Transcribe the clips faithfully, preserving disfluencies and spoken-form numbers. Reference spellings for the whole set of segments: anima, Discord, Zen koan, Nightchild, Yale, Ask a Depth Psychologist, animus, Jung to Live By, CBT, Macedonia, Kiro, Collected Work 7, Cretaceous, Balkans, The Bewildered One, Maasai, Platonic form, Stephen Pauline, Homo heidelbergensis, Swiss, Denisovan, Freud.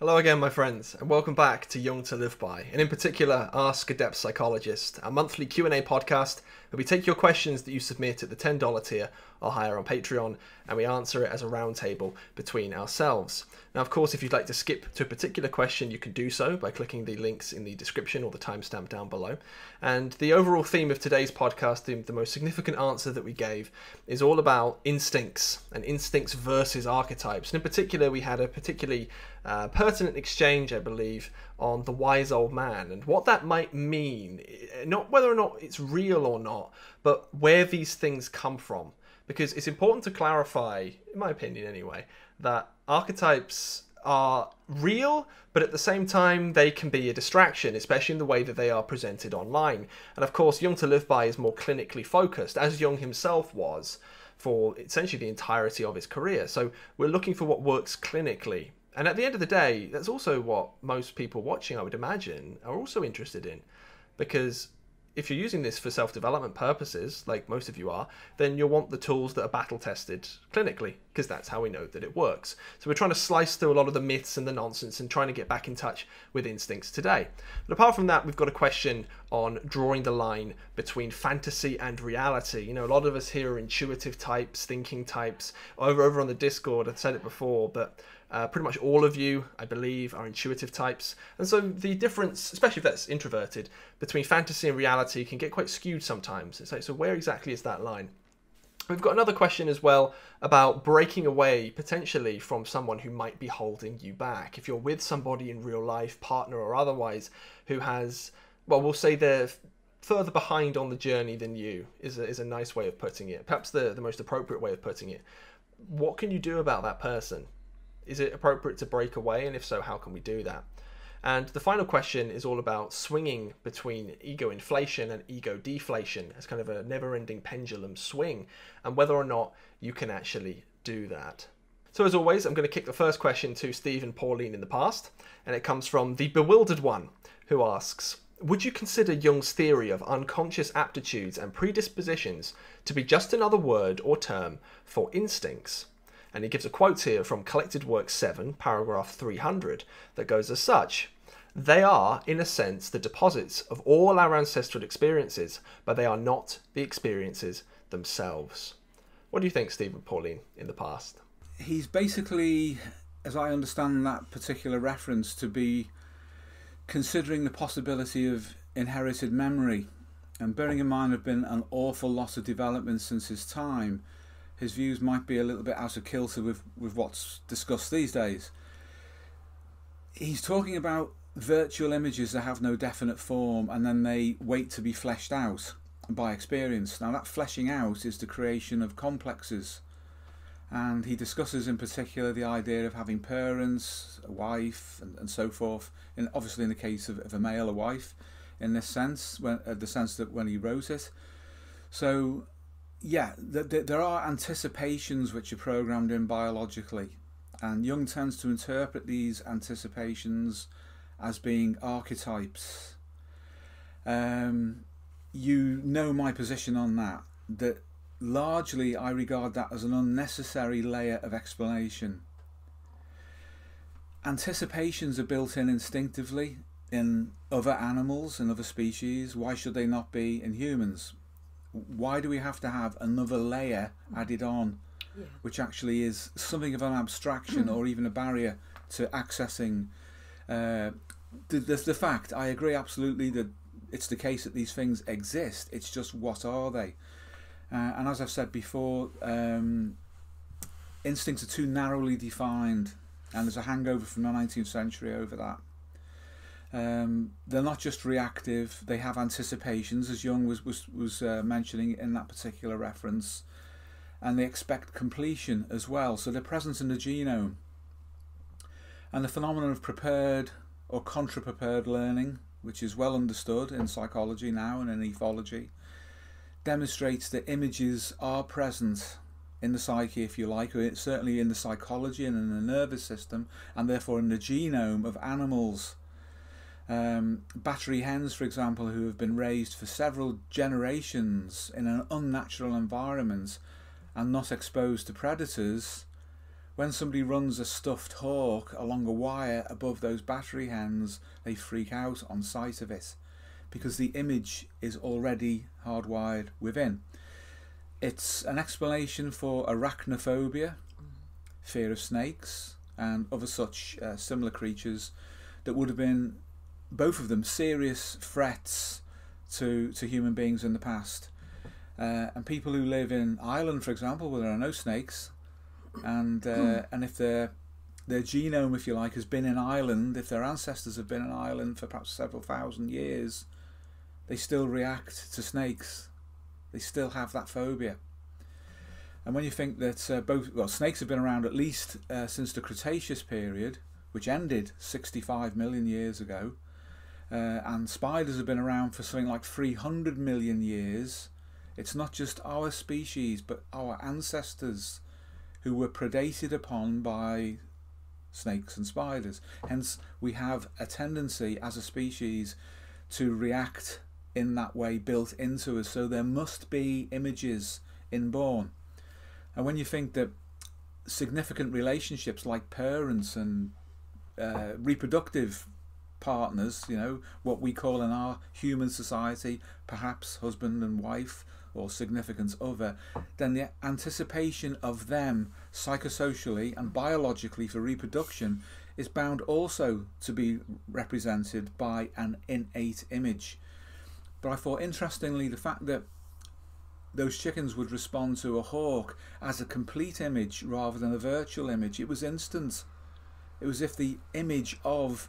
Hello again, my friends, and welcome back to Jung to Live By, and in particular, Ask a Depth Psychologist, our monthly Q and A podcast where we take your questions that you submit at the ten dollar tier or higher on Patreon, and we answer it as a roundtable between ourselves. Now, of course, if you'd like to skip to a particular question, you can do so by clicking the links in the description or the timestamp down below. And the overall theme of today's podcast, the, the most significant answer that we gave, is all about instincts and instincts versus archetypes. And in particular, we had a particularly uh, pertinent exchange, I believe, on the wise old man and what that might mean, not whether or not it's real or not, but where these things come from. Because it's important to clarify, in my opinion anyway, that archetypes are real, but at the same time they can be a distraction, especially in the way that they are presented online. And of course, Jung to Live By is more clinically focused, as Jung himself was for essentially the entirety of his career. So we're looking for what works clinically. And at the end of the day, that's also what most people watching, I would imagine, are also interested in. Because if you're using this for self-development purposes, like most of you are, then you'll want the tools that are battle-tested clinically, because that's how we know that it works. So we're trying to slice through a lot of the myths and the nonsense and trying to get back in touch with instincts today. But apart from that, we've got a question on drawing the line between fantasy and reality. You know, a lot of us here are intuitive types, thinking types. Over, over on the Discord, I've said it before, but Uh, pretty much all of you, I believe, are intuitive types. And so the difference, especially if that's introverted, between fantasy and reality can get quite skewed sometimes. It's like, so where exactly is that line? We've got another question as well about breaking away potentially from someone who might be holding you back. If you're with somebody in real life, partner or otherwise, who has, well, we'll say they're further behind on the journey than you is a, is a nice way of putting it. Perhaps the, the most appropriate way of putting it. What can you do about that person? Is it appropriate to break away? And if so, how can we do that? And the final question is all about swinging between ego inflation and ego deflation as kind of a never-ending pendulum swing, and whether or not you can actually do that. So as always, I'm going to kick the first question to Stephen Pauline in the past, and it comes from The Bewildered One, who asks, would you consider Jung's theory of unconscious aptitudes and predispositions to be just another word or term for instincts? And he gives a quote here from Collected Work seven, paragraph three hundred, that goes as such. They are, in a sense, the deposits of all our ancestral experiences, but they are not the experiences themselves. What do you think, Stephen Pauline, in the past? He's basically, as I understand that particular reference, to be considering the possibility of inherited memory. And bearing in mind there have been an awful lot of development since his time, his views might be a little bit out of kilter with, with what's discussed these days. He's talking about virtual images that have no definite form and then they wait to be fleshed out by experience. Now that fleshing out is the creation of complexes. And he discusses in particular the idea of having parents, a wife and, and so forth. And obviously in the case of, of a male, a wife in this sense, when, uh, the sense that when he wrote it. So yeah, there are anticipations which are programmed in biologically, and Jung tends to interpret these anticipations as being archetypes. Um, you know my position on that, that largely I regard that as an unnecessary layer of explanation. Anticipations are built in instinctively in other animals and other species. Why should they not be in humans? Why do we have to have another layer added on, yeah, which actually is something of an abstraction or even a barrier to accessing uh, the, the, the fact? I agree absolutely that it's the case that these things exist. It's just, what are they? Uh, and as I've said before, um, instincts are too narrowly defined, and there's a hangover from the nineteenth century over that. Um, they're not just reactive, they have anticipations, as Jung was, was, was uh, mentioning in that particular reference, and they expect completion as well, so they're present in the genome. And the phenomenon of prepared or contra-prepared learning, which is well understood in psychology now and in ethology, demonstrates that images are present in the psyche, if you like, or certainly in the psychology and in the nervous system, and therefore in the genome of animals. Um, battery hens, for example, who have been raised for several generations in an unnatural environment and not exposed to predators, When somebody runs a stuffed hawk along a wire above those battery hands, they freak out on sight of it, because the image is already hardwired within. It's an explanation for arachnophobia, fear of snakes, and other such uh, similar creatures that would have been, both of them, serious threats to, to human beings in the past. Uh, and people who live in Ireland, for example, where there are no snakes, and uh, and if their their genome, if you like, has been in Ireland, if their ancestors have been in Ireland for perhaps several thousand years, they still react to snakes. They still have that phobia. And when you think that uh, both, well, snakes have been around at least uh, since the Cretaceous period, which ended sixty-five million years ago, uh, and spiders have been around for something like three hundred million years. It's not just our species, but our ancestors who were predated upon by snakes and spiders. Hence, we have a tendency as a species to react in that way built into us, so there must be images inborn. And when you think that significant relationships like parents and uh, reproductive partners, you know, what we call in our human society perhaps husband and wife or significant other, then the anticipation of them psychosocially and biologically for reproduction is bound also to be represented by an innate image. But I thought, interestingly, the fact that those chickens would respond to a hawk as a complete image rather than a virtual image, it was instant. It was as if the image of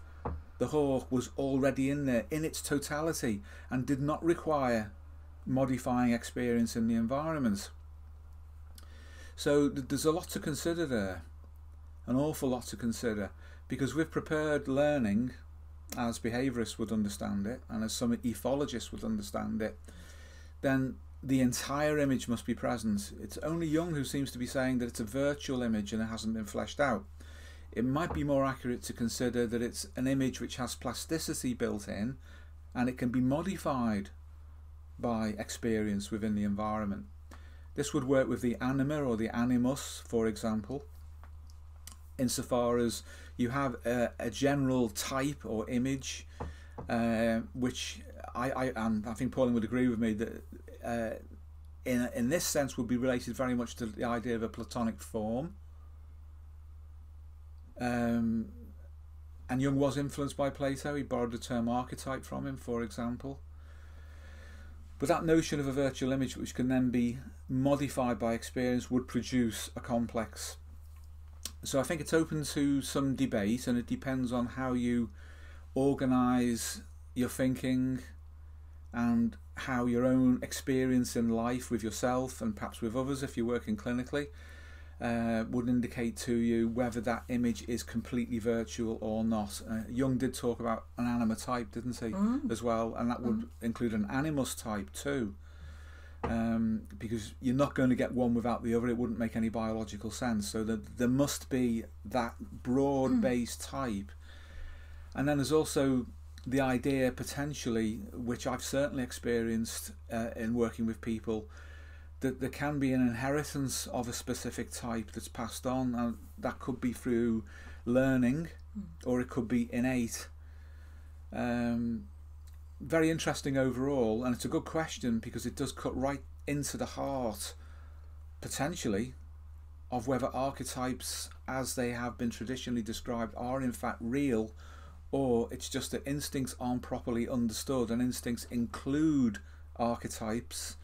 the hawk was already in there in its totality and did not require modifying experience in the environment. So there's a lot to consider there, an awful lot to consider, because with prepared learning, as behaviourists would understand it, and as some ethologists would understand it, then the entire image must be present. It's only Jung who seems to be saying that it's a virtual image and it hasn't been fleshed out. It might be more accurate to consider that it's an image which has plasticity built in, and it can be modified by experience within the environment. This would work with the anima or the animus, for example, insofar as you have a, a general type or image, uh, which I, I and I think Pauline would agree with me that uh, in, in this sense would be related very much to the idea of a Platonic form. Um, and Jung was influenced by Plato. He borrowed the term archetype from him, for example. But that notion of a virtual image which can then be modified by experience would produce a complex. So I think it's open to some debate, and it depends on how you organise your thinking and how your own experience in life with yourself and perhaps with others, if you're working clinically, Uh, would indicate to you whether that image is completely virtual or not. Uh, Jung did talk about an anima type, didn't he, mm. as well, and that would mm. include an animus type too, um, because you're not going to get one without the other. It wouldn't make any biological sense. So that there must be that broad-based mm. type. And then there's also the idea, potentially, which I've certainly experienced uh, in working with people, that there can be an inheritance of a specific type that's passed on, and that could be through learning mm. or it could be innate. Um, very interesting overall, and it's a good question because it does cut right into the heart, potentially, of whether archetypes as they have been traditionally described are in fact real, or it's just that instincts aren't properly understood, and instincts include archetypes.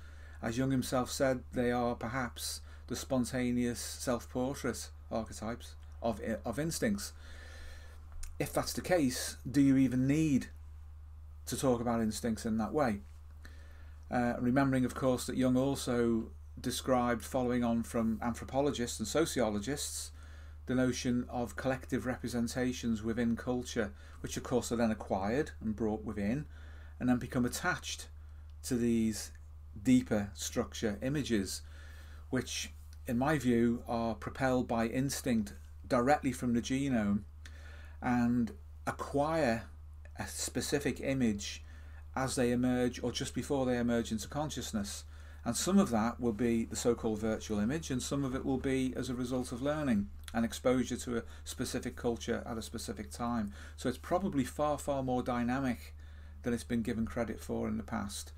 As Jung himself said, they are perhaps the spontaneous self-portrait archetypes of, of instincts. If that's the case, do you even need to talk about instincts in that way? Uh, remembering, of course, that Jung also described, following on from anthropologists and sociologists, the notion of collective representations within culture, which of course are then acquired and brought within, and then become attached to these deeper structure images, which in my view are propelled by instinct directly from the genome and acquire a specific image as they emerge or just before they emerge into consciousness. And some of that will be the so-called virtual image, and some of it will be as a result of learning. and exposure to a specific culture at a specific time. So it's probably far, far more dynamic than it's been given credit for in the past.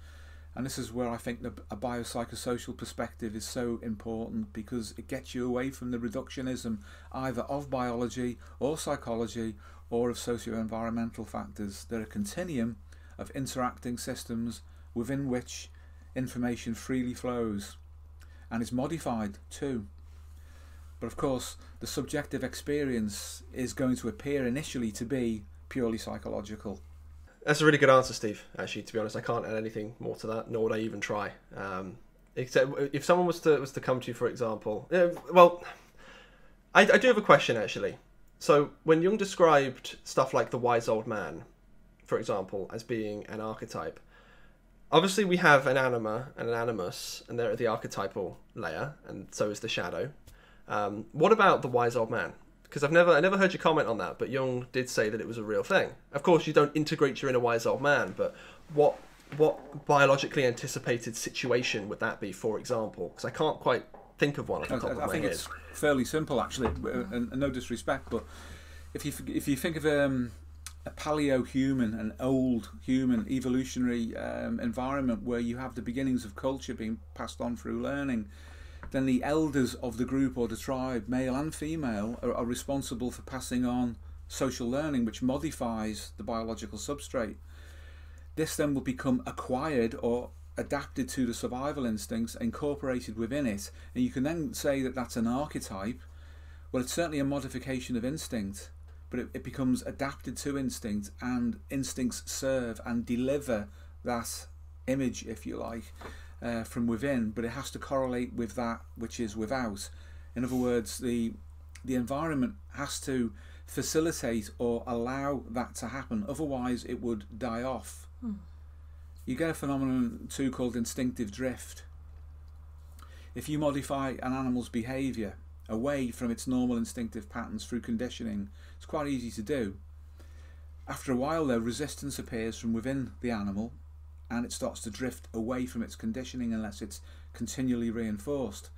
And this is where I think the, a biopsychosocial perspective is so important, because it gets you away from the reductionism either of biology or psychology or of socio-environmental factors. They're a continuum of interacting systems within which information freely flows and is modified too. But of course, the subjective experience is going to appear initially to be purely psychological. That's a really good answer, Steve, actually, to be honest. I can't add anything more to that, nor would I even try. Um, except if someone was to, was to come to you, for example... Uh, well, I, I do have a question, actually. So when Jung described stuff like the wise old man, for example, as being an archetype, obviously we have an anima and an animus, and they're at the archetypal layer, and so is the shadow. Um, what about the wise old man? Because I've never, I never heard you comment on that, but Jung did say that it was a real thing. Of course, you don't integrate your inner wise old man, but what, what biologically anticipated situation would that be, for example? Because I can't quite think of one off the top of my head. I think it's fairly simple, actually, and no disrespect, but if you, if you think of um, a paleo-human, an old human evolutionary um, environment where you have the beginnings of culture being passed on through learning, then the elders of the group or the tribe, male and female, are, are responsible for passing on social learning, which modifies the biological substrate. This then will become acquired or adapted to the survival instincts, incorporated within it, and you can then say that that's an archetype. Well, it's certainly a modification of instinct, but it, it becomes adapted to instinct, and instincts serve and deliver that image, if you like, Uh, from within, but it has to correlate with that which is without. In other words, the the environment has to facilitate or allow that to happen, otherwise it would die off. Mm. You get a phenomenon too called instinctive drift. If you modify an animal's behavior away from its normal instinctive patterns through conditioning, it's quite easy to do. After a while though, resistance appears from within the animal, and it starts to drift away from its conditioning unless it's continually reinforced.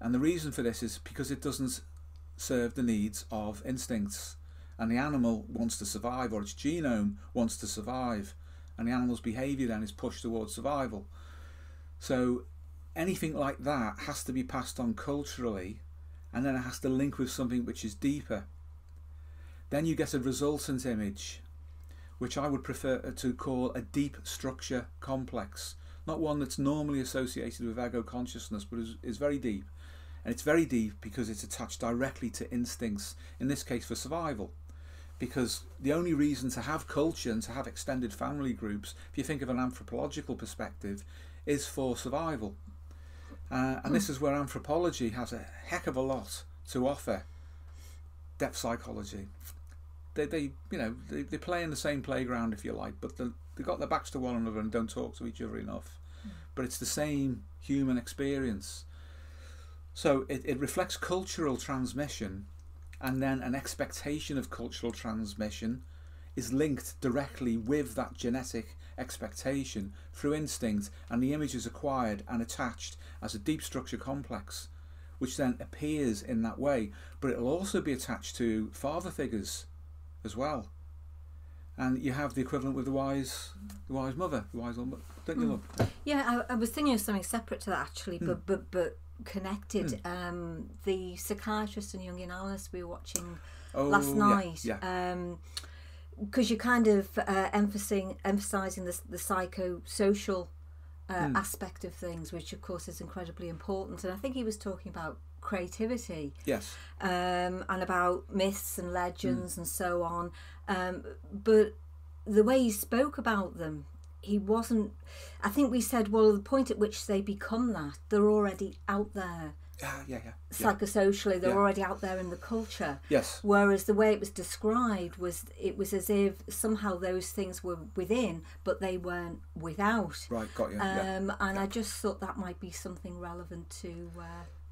And the reason for this is because it doesn't serve the needs of instincts, and the animal wants to survive, or its genome wants to survive, and the animal's behaviour then is pushed towards survival. So anything like that has to be passed on culturally, and then it has to link with something which is deeper. Then you get a resultant image, which I would prefer to call a deep structure complex. Not one that's normally associated with ego consciousness, but is, is very deep. And it's very deep because it's attached directly to instincts, in this case for survival. Because the only reason to have culture and to have extended family groups, if you think of an anthropological perspective, is for survival. Uh, and this is where anthropology has a heck of a lot to offer depth psychology. They, they, you know, they, they play in the same playground, if you like, but the, they've got their backs to one another and don't talk to each other enough. Mm. But it's the same human experience. So it, it reflects cultural transmission, and then an expectation of cultural transmission is linked directly with that genetic expectation through instinct, and the image is acquired and attached as a deep structure complex, which then appears in that way. But it'll also be attached to father figures as well, and you have the equivalent with the wise, the wise mother, the wise old mother. Don't you mm. love? Yeah, I, I was thinking of something separate to that actually, mm. but but but connected. Mm. Um, the psychiatrist and Jungian Alice we were watching oh, last night, yeah, yeah. Um, because you're kind of uh, emphasizing emphasizing the the psychosocial uh, mm. aspect of things, which of course is incredibly important. And I think he was talking about creativity, yes, um, and about myths and legends mm. and so on, um, but the way he spoke about them, he wasn't, I think we said, well, the point at which they become that, they're already out there. Yeah, yeah, yeah. Psychosocially, they're yeah. already out there in the culture. Yes. Whereas the way it was described was, it was as if somehow those things were within, but they weren't without. Right, got you. Um, yeah. And yeah. I just thought that might be something relevant to... Uh,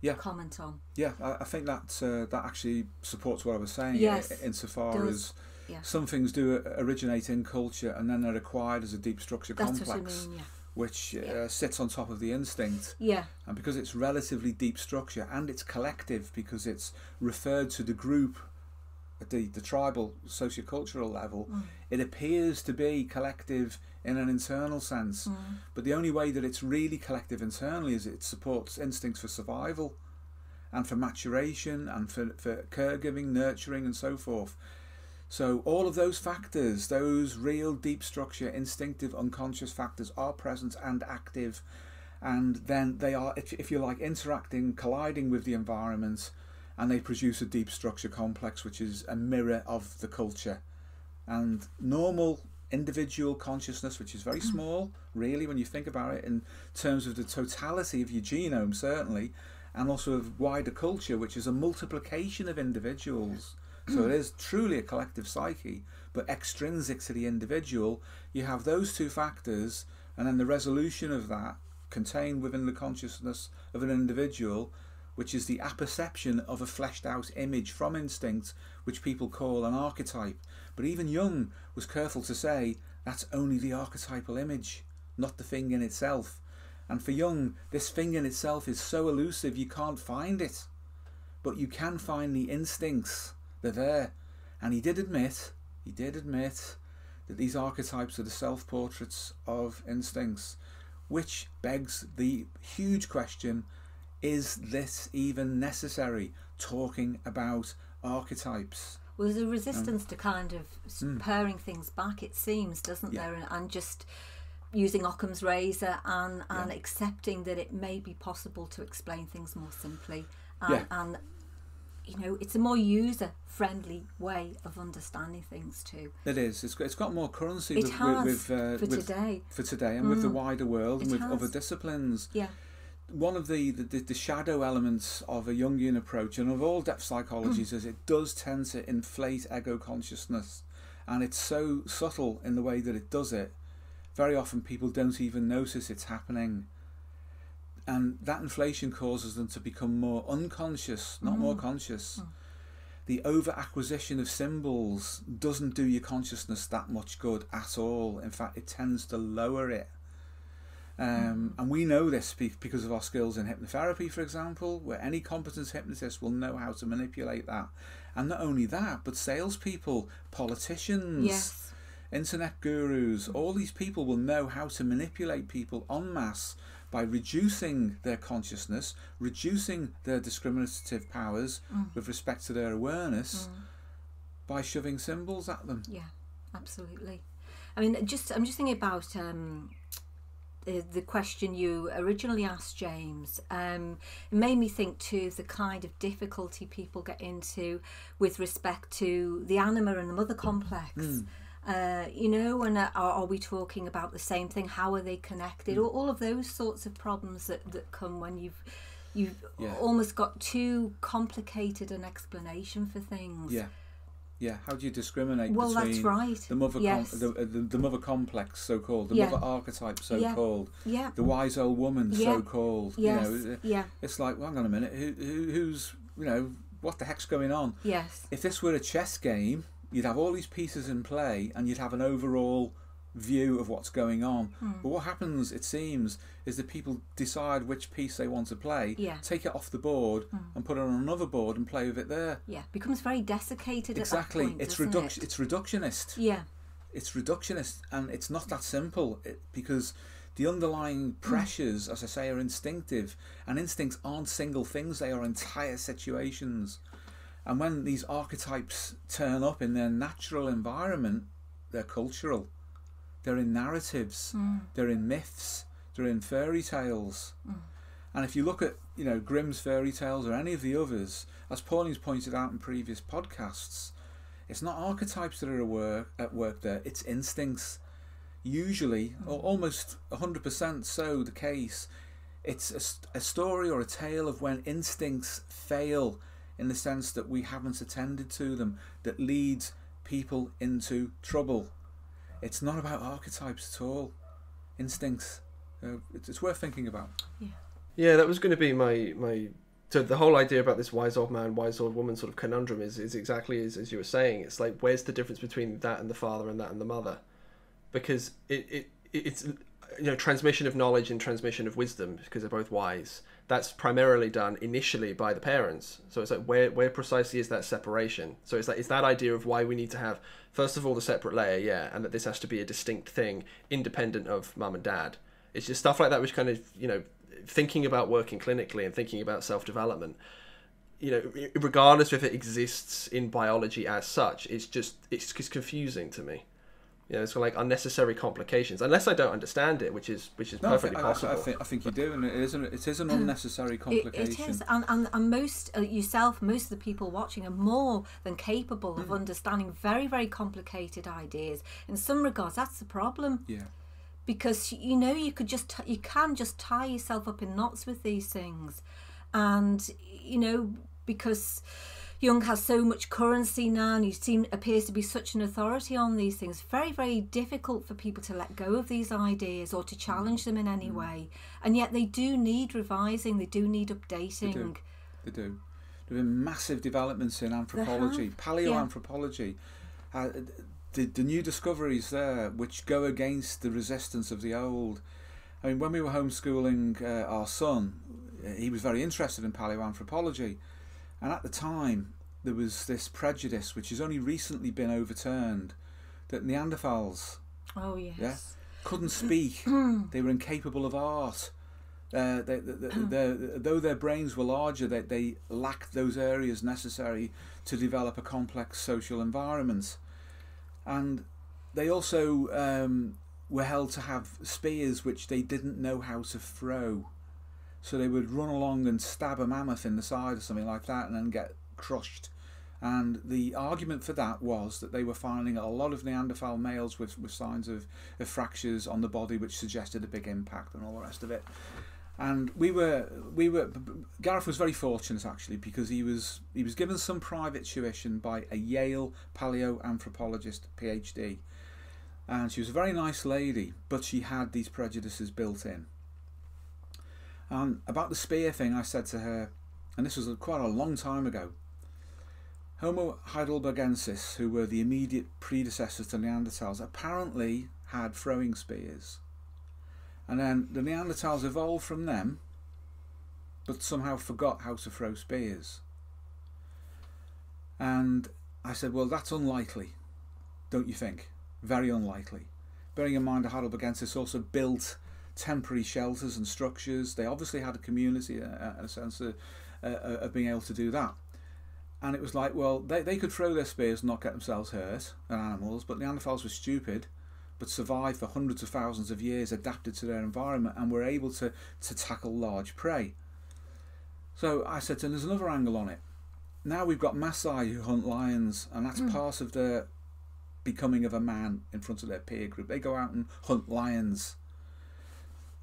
Yeah. comment on. Yeah, I, I think that uh, that actually supports what I was saying, yes, in, insofar does. as yeah. some things do originate in culture and then they're acquired as a deep structure That's complex, what I mean, yeah. which yeah. uh, sits on top of the instinct. Yeah. And because it's relatively deep structure, and it's collective because it's referred to the group at the, the tribal sociocultural level, mm. it appears to be collective in an internal sense. Mm. But the only way that it's really collective internally is it supports instincts for survival and for maturation and for, for caregiving, nurturing and so forth. So all of those factors, those real deep structure, instinctive, unconscious factors are present and active, and then they are, if, if you like, interacting, colliding with the environment, and they produce a deep structure complex which is a mirror of the culture. And normal individual consciousness, which is very small, really, when you think about it, in terms of the totality of your genome, certainly, and also of wider culture, which is a multiplication of individuals. So it is truly a collective psyche, but extrinsic to the individual. You have those two factors, and then the resolution of that contained within the consciousness of an individual, which is the apperception of a fleshed out image from instinct, which people call an archetype. But even Jung was careful to say that's only the archetypal image, not the thing in itself. And for Jung, this thing in itself is so elusive you can't find it, but you can find the instincts. They're there. And he did admit, he did admit that these archetypes are the self-portraits of instincts, which begs the huge question, is this even necessary, talking about archetypes? Well, there's a resistance um, to kind of mm. paring things back, it seems, doesn't yeah. there? And, and just using Occam's razor and, and yeah. accepting that it may be possible to explain things more simply. And, yeah. and you know, it's a more user-friendly way of understanding things too. It is. It's, it's got more currency it with, has with, uh, for with, today. For today and mm. with the wider world and it with has. other disciplines. Yeah. One of the, the, the shadow elements of a Jungian approach and of all depth psychologies mm. is it does tend to inflate ego consciousness. And it's so subtle in the way that it does it. Very often people don't even notice it's happening. And that inflation causes them to become more unconscious, not mm. more conscious. Mm. The over-acquisition of symbols doesn't do your consciousness that much good at all. In fact, it tends to lower it. Um, mm. And we know this because of our skills in hypnotherapy, for example, where any competent hypnotist will know how to manipulate that. And not only that, but salespeople, politicians, yes. internet gurus, all these people will know how to manipulate people en masse by reducing their consciousness, reducing their discriminative powers mm. with respect to their awareness, mm. by shoving symbols at them. Yeah, absolutely. I mean, just I'm just thinking about um, the, the question you originally asked, James. Um, it made me think too of the kind of difficulty people get into with respect to the anima and the mother complex. Mm. Uh, you know, and are, are we talking about the same thing? How are they connected? Mm. All, all of those sorts of problems that, that come when you've you've yeah. almost got too complicated an explanation for things. Yeah, yeah. How do you discriminate well, between that's right. the mother yes. com the, the, the mother complex, so called, the yeah. mother archetype, so yeah. called, yeah. the wise old woman, yeah. so called? Yes. You know, yeah. It's like, well, hang on a minute, who, who who's you know what the heck's going on? Yes. If this were a chess game, you'd have all these pieces in play and you'd have an overall view of what's going on. Mm. But what happens, it seems, is that people decide which piece they want to play, yeah. take it off the board mm. and put it on another board and play with it there. Yeah, it becomes very desiccated exactly. at that point, it's reduc- it? It's reductionist. Yeah. It's reductionist, and it's not that simple it, because the underlying pressures, mm. as I say, are instinctive, and instincts aren't single things, they are entire situations. And when these archetypes turn up in their natural environment, they're cultural. They're in narratives, mm. they're in myths, they're in fairy tales. Mm. And if you look at, you know, Grimm's fairy tales or any of the others, as Pauline's pointed out in previous podcasts, it's not archetypes that are at work, at work there, it's instincts. Usually, mm. or almost one hundred percent so the case, it's a, a story or a tale of when instincts fail, in the sense that we haven't attended to them, that leads people into trouble. It's not about archetypes at all. Instincts. Uh, it's, it's worth thinking about. Yeah, yeah, that was going to be my... my so the whole idea about this wise old man, wise old woman sort of conundrum is, is exactly as, as you were saying. It's like, where's the difference between that and the father and that and the mother? Because it, it it's... you know, transmission of knowledge and transmission of wisdom, because they're both wise, that's primarily done initially by the parents. So it's like, where, where precisely is that separation? So it's like, it's that idea of why we need to have, first of all, the separate layer, yeah, and that this has to be a distinct thing, independent of mum and dad. It's just stuff like that, which kind of, you know, thinking about working clinically and thinking about self-development, you know, regardless if it exists in biology as such, it's just, it's just confusing to me. You know, it's like unnecessary complications, unless I don't understand it, which is which is no, perfectly I think, possible. I, I, think, I think you do, and it is an, it is an unnecessary complication. It, it is, and, and, and most, uh, yourself, most of the people watching are more than capable of mm. understanding very, very complicated ideas. In some regards, that's the problem. Yeah. Because, you know, you could just, you can just tie yourself up in knots with these things. And, you know, because Jung has so much currency now, and he seem, appears to be such an authority on these things. Very, very difficult for people to let go of these ideas or to challenge them in any mm. way. And yet they do need revising. They do need updating. They do. They do. There have been massive developments in anthropology, paleoanthropology. Yeah. Uh, the, the new discoveries there, which go against the resistance of the old. I mean, when we were homeschooling uh, our son, he was very interested in paleoanthropology. And at the time, there was this prejudice, which has only recently been overturned, that Neanderthals oh, yes. yeah, couldn't speak. They were incapable of art. Uh, they, they, they, they, though their brains were larger, they, they lacked those areas necessary to develop a complex social environment. And they also um, were held to have spears which they didn't know how to throw. So they would run along and stab a mammoth in the side or something like that and then get crushed. And the argument for that was that they were finding a lot of Neanderthal males with, with signs of, of fractures on the body, which suggested a big impact and all the rest of it. And we were, we were, Gareth was very fortunate actually, because he was, he was given some private tuition by a Yale paleoanthropologist PhD. And she was a very nice lady, but she had these prejudices built in. Um, about the spear thing, I said to her, and this was quite a long time ago, Homo heidelbergensis, who were the immediate predecessors to Neanderthals, apparently had throwing spears. And then the Neanderthals evolved from them, but somehow forgot how to throw spears. And I said, well, that's unlikely, don't you think? Very unlikely. Bearing in mind the heidelbergensis also built temporary shelters and structures. They obviously had a community, a, a sense of, uh, of being able to do that. And it was like, well, they, they could throw their spears and not get themselves hurt, and animals, but Neanderthals were stupid, but survived for hundreds of thousands of years, adapted to their environment, and were able to, to tackle large prey. So I said to him, there's another angle on it. Now we've got Maasai who hunt lions, and that's mm. part of their becoming of a man in front of their peer group. They go out and hunt lions.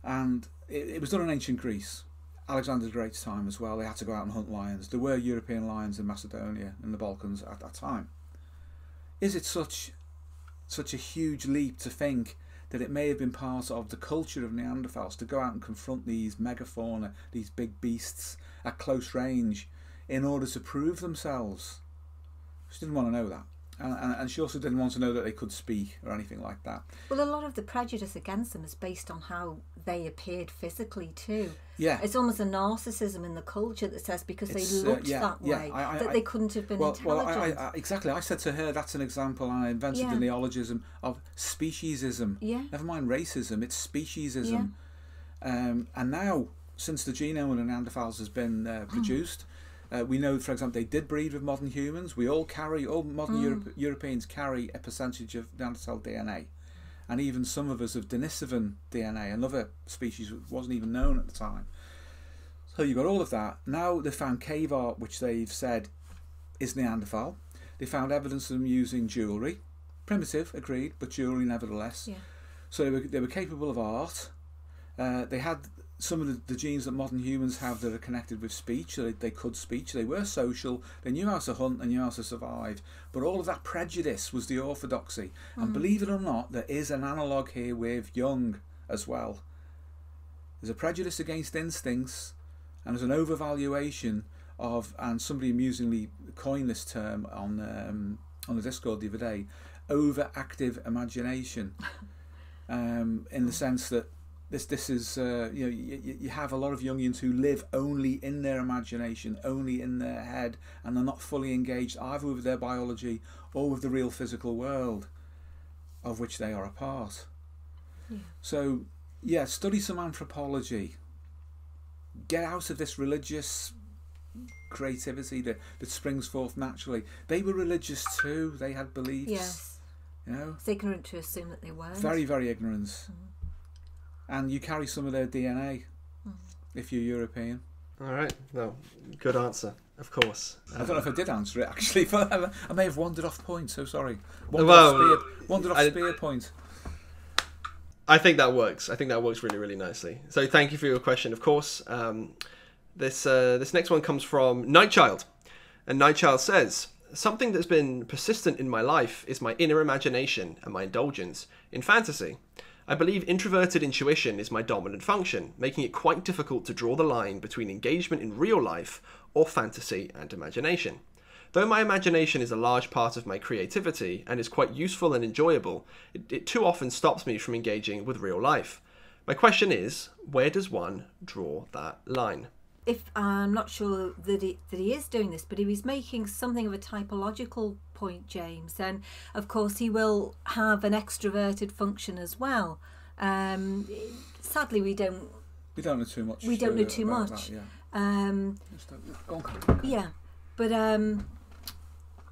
And it, it was done in ancient Greece, Alexander the Great's time as well. They had to go out and hunt lions. There were European lions in Macedonia, in the Balkans at that time. Is it such, such a huge leap to think that it may have been part of the culture of Neanderthals to go out and confront these megafauna, these big beasts at close range in order to prove themselves? She didn't want to know that. And, and she also didn't want to know that they could speak or anything like that. Well, a lot of the prejudice against them is based on how they appeared physically too. Yeah. It's almost a narcissism in the culture that says because it's, they looked uh, yeah, that yeah, way, I, I, that I, they couldn't have been well, intelligent. Well, I, I, exactly. I said to her, that's an example, and I invented yeah. the neologism of speciesism. Yeah. Never mind racism, it's speciesism. Yeah. Um, and now, since the genome in Neanderthals has been uh, produced, Uh, we know, for example, they did breed with modern humans. We all carry, all modern mm. Europe, Europeans carry a percentage of Neanderthal D N A. And even some of us have Denisovan D N A, another species that wasn't even known at the time. So you've got all of that. Now they found cave art, which they've said is Neanderthal. They found evidence of them using jewellery. Primitive, agreed, but jewellery nevertheless. Yeah. So they were, they were capable of art. Uh, they had some of the, the genes that modern humans have that are connected with speech, so they, they could speech, they were social, they knew how to hunt, they knew how to survive. But all of that prejudice was the orthodoxy. Mm. And believe it or not, there is an analogue here with Jung as well. There's a prejudice against instincts, and there's an overvaluation of, and somebody amusingly coined this term on, um, on the Discord the other day, overactive imagination, um, in the sense that This, this is, uh, you know, you, you have a lot of Jungians who live only in their imagination, only in their head, and they're not fully engaged either with their biology or with the real physical world, of which they are a part. Yeah. So, yeah, study some anthropology. Get out of this religious creativity that, that springs forth naturally. They were religious too. They had beliefs. Yes. You know? It's ignorant to assume that they weren't. Very, very ignorant. Mm-hmm. And you carry some of their D N A, mm. if you're European. All right. Well, good answer, of course. I don't know if I did answer it, actually, but I may have wandered off point, so sorry. Wandered well, off spear, wandered off I, spear point. I think that works. I think that works really, really nicely. So thank you for your question, of course. Um, this, uh, this next one comes from Nightchild. And Nightchild says, something that's been persistent in my life is my inner imagination and my indulgence in fantasy. I believe introverted intuition is my dominant function, making it quite difficult to draw the line between engagement in real life or fantasy and imagination. Though my imagination is a large part of my creativity and is quite useful and enjoyable, it, it too often stops me from engaging with real life. My question is, where does one draw that line? If I'm not sure that he, that he is doing this, but he was making something of a typological point, James, and of course he will have an extroverted function as well. Um, sadly, we don't. We don't know too much. We don't know too much. That, yeah. Um, yeah, but um,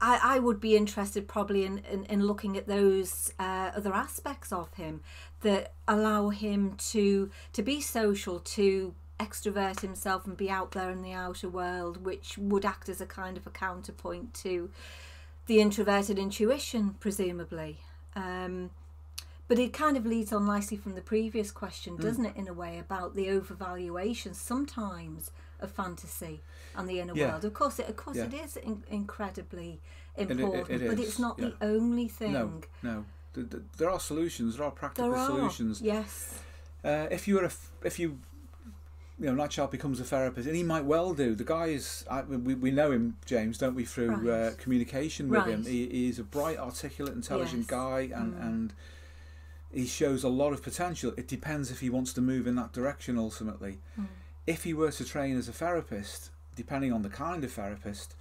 I, I would be interested probably in in, in looking at those uh, other aspects of him that allow him to to be social, to extrovert himself and be out there in the outer world, which would act as a kind of a counterpoint to the introverted intuition, presumably. Um, but it kind of leads on nicely from the previous question, doesn't mm. it, in a way, about the overvaluation sometimes of fantasy and the inner yeah. world. Of course, it, of course yeah. it is in incredibly important, it, it, it but it's not yeah. the only thing. No, no. There are solutions. There are practical there are. solutions. Yes. Uh, if you were a, if you You know, Nightchild becomes a therapist, and he might well do. The guy is, I, we, we know him, James, don't we, through right. uh, communication with right. him. He, he is a bright, articulate, intelligent yes. guy, and, mm. and he shows a lot of potential. It depends if he wants to move in that direction, ultimately. Mm. If he were to train as a therapist, depending on the kind of therapist,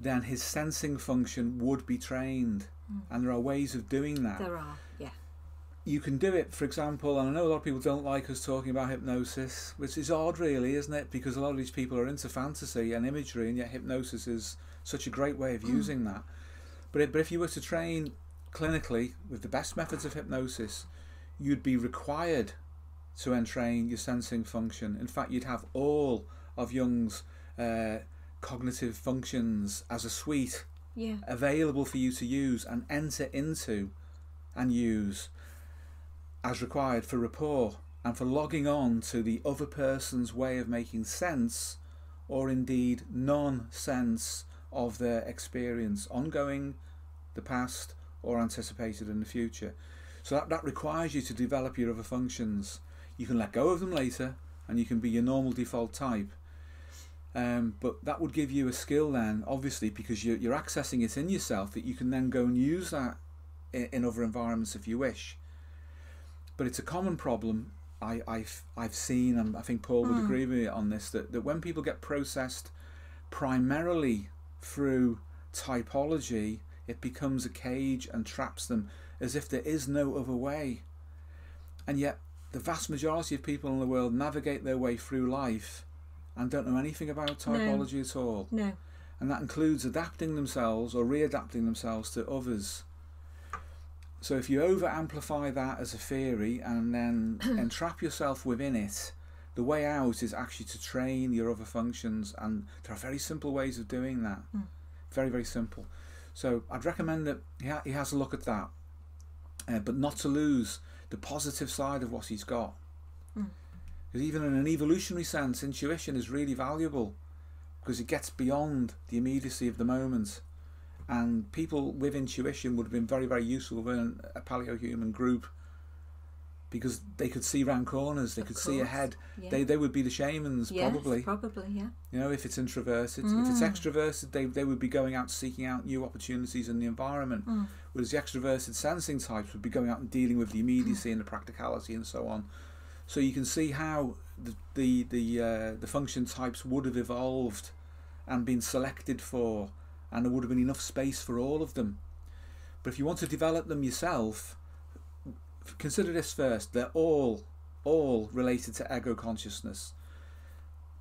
then his sensing function would be trained. Mm. And there are ways of doing that. There are, yeah. You can do it, for example, and I know a lot of people don't like us talking about hypnosis, which is odd really, isn't it? Because a lot of these people are into fantasy and imagery, and yet hypnosis is such a great way of using mm. that. But it, but if you were to train clinically with the best methods of hypnosis, you'd be required to entrain your sensing function. In fact, you'd have all of Jung's uh, cognitive functions as a suite yeah. available for you to use and enter into and use as required for rapport and for logging on to the other person's way of making sense, or indeed non-sense, of their experience, ongoing, the past, or anticipated in the future. So that, that requires you to develop your other functions. You can let go of them later and you can be your normal default type. Um, but that would give you a skill then, obviously, because you're, you're accessing it in yourself, that you can then go and use that in, in other environments if you wish. But it's a common problem I, I've, I've seen, and I think Paul would mm. agree with me on this, that, that when people get processed primarily through typology, it becomes a cage and traps them as if there is no other way. And yet the vast majority of people in the world navigate their way through life and don't know anything about typology no. at all. No. And that includes adapting themselves or readapting themselves to others. So if you over-amplify that as a theory and then entrap yourself within it, the way out is actually to train your other functions, and there are very simple ways of doing that. Mm. Very, very simple. So I'd recommend that he, ha he has a look at that, uh, but not to lose the positive side of what he's got. Mm. Because even in an evolutionary sense, intuition is really valuable because it gets beyond the immediacy of the moment. And people with intuition would have been very, very useful in a paleo-human group because they could see round corners, they of could course. see ahead. Yeah. They, they would be the shamans, yes, probably. probably, yeah. You know, if it's introverted. Mm. If it's extroverted, they, they would be going out seeking out new opportunities in the environment, mm. whereas the extroverted sensing types would be going out and dealing with the immediacy mm. and the practicality and so on. So you can see how the the the, uh, the function types would have evolved and been selected for, and there would have been enough space for all of them. But if you want to develop them yourself, consider this first: they're all all related to ego consciousness.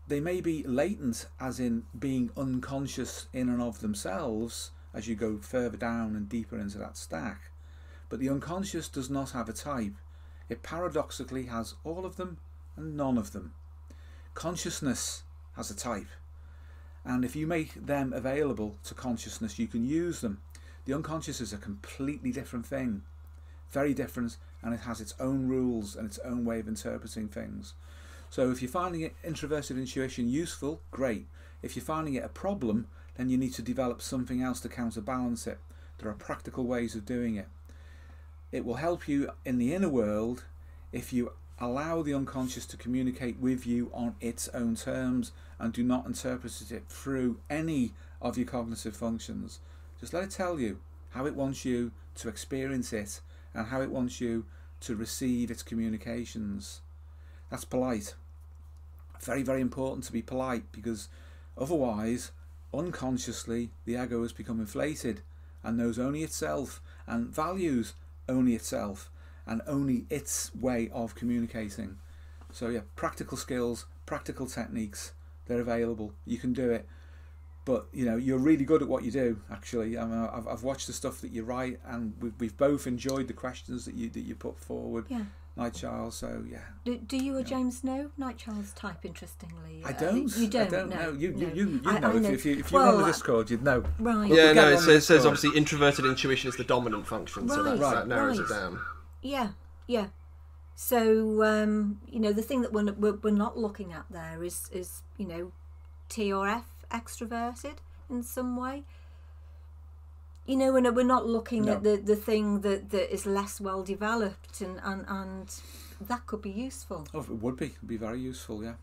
They may be latent, as in being unconscious in and of themselves, as you go further down and deeper into that stack, but the unconscious does not have a type. It paradoxically has all of them and none of them. Consciousness has a type, and if you make them available to consciousness, you can use them. The unconscious is a completely different thing, very different, and it has its own rules and its own way of interpreting things. So if you're finding it introverted intuition useful, great. If you're finding it a problem, then you need to develop something else to counterbalance it. There are practical ways of doing it. It will help you in the inner world if you allow the unconscious to communicate with you on its own terms and do not interpret it through any of your cognitive functions. Just let it tell you how it wants you to experience it and how it wants you to receive its communications. That's polite. Very, very important to be polite, because otherwise, unconsciously, the ego has become inflated and knows only itself and values only itself and only its way of communicating. So yeah, practical skills, practical techniques, they're available. You can do it. But, you know, you're really good at what you do, actually. I mean, I've, I've watched the stuff that you write, and we've, we've both enjoyed the questions that you that you put forward. Yeah. Nightchild, so yeah. Do, do you or you James know, know Nightchild's type, interestingly? I don't. Uh, you don't, I don't know. know. You, no. you, you, you I, know. I know. If, if you, if you well, were on the Discord, you'd know. Right. Well, yeah, no, it says, says obviously introverted intuition is the dominant function, right, so that, right, that narrows right. it down. Yeah, yeah. So, um, you know, the thing that we're, we're, we're not looking at there is, is, you know, T or F, extroverted in some way. You know, and we're not looking no. at the, the thing that, that is less well developed, and, and, and that could be useful. Oh, it would be. It would be very useful, yeah.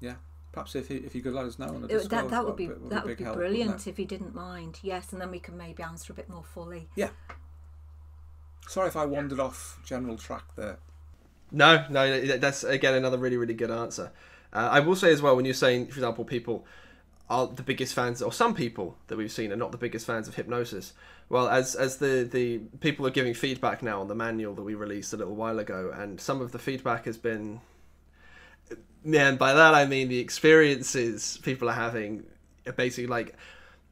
Yeah. Perhaps if you, if you could let us know on the Discord. That, that would be, would that be, would be help, brilliant if you didn't mind. Yes, and then we can maybe answer a bit more fully. Yeah. Sorry if I wandered yeah. off general track there. No, no, that's, again, another really, really good answer. Uh, I will say as well, when you're saying, for example, people are the biggest fans, or some people that we've seen are not the biggest fans of hypnosis. Well, as as the, the people are giving feedback now on the manual that we released a little while ago, and some of the feedback has been, and by that I mean the experiences people are having are basically like,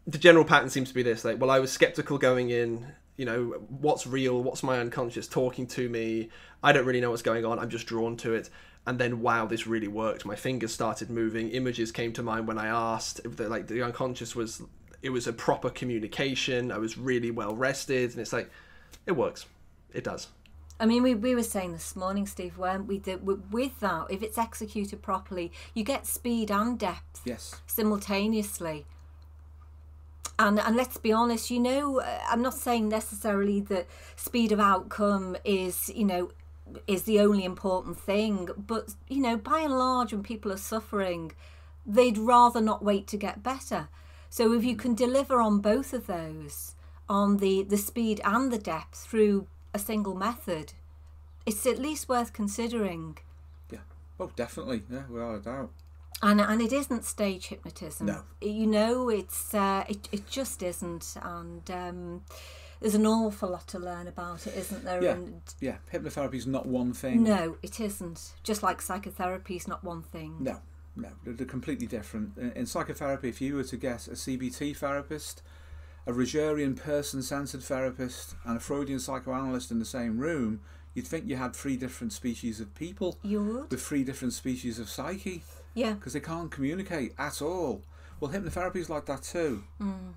the general pattern seems to be this, like, well, I was skeptical going in, you know, what's real, what's my unconscious talking to me, I don't really know what's going on, I'm just drawn to it. And then, wow, this really worked. My fingers started moving. Images came to mind when I asked. If like the unconscious was, it was a proper communication. I was really well rested, and it's like, it works. It does. I mean, we we were saying this morning, Steve, weren't we? That with that, if it's executed properly, you get speed and depth. Yes. Simultaneously. And, and let's be honest, you know, I'm not saying necessarily that speed of outcome is, you know, is the only important thing, but you know, by and large, when people are suffering, they'd rather not wait to get better. So if you can deliver on both of those, on the the speed and the depth through a single method, it's at least worth considering. Yeah, oh definitely, yeah, without a doubt. And and it isn't stage hypnotism. No, you know, it's uh, it it just isn't, and um there's an awful lot to learn about it, isn't there? Yeah, and yeah. Hypnotherapy is not one thing. No, it isn't. Just like psychotherapy is not one thing. No, no, they're completely different. In psychotherapy, if you were to get a C B T therapist, a Rogerian person-centered therapist, and a Freudian psychoanalyst in the same room, you'd think you had three different species of people. You would. With three different species of psyche. Yeah. Because they can't communicate at all. Well, hypnotherapy is like that too. Mm.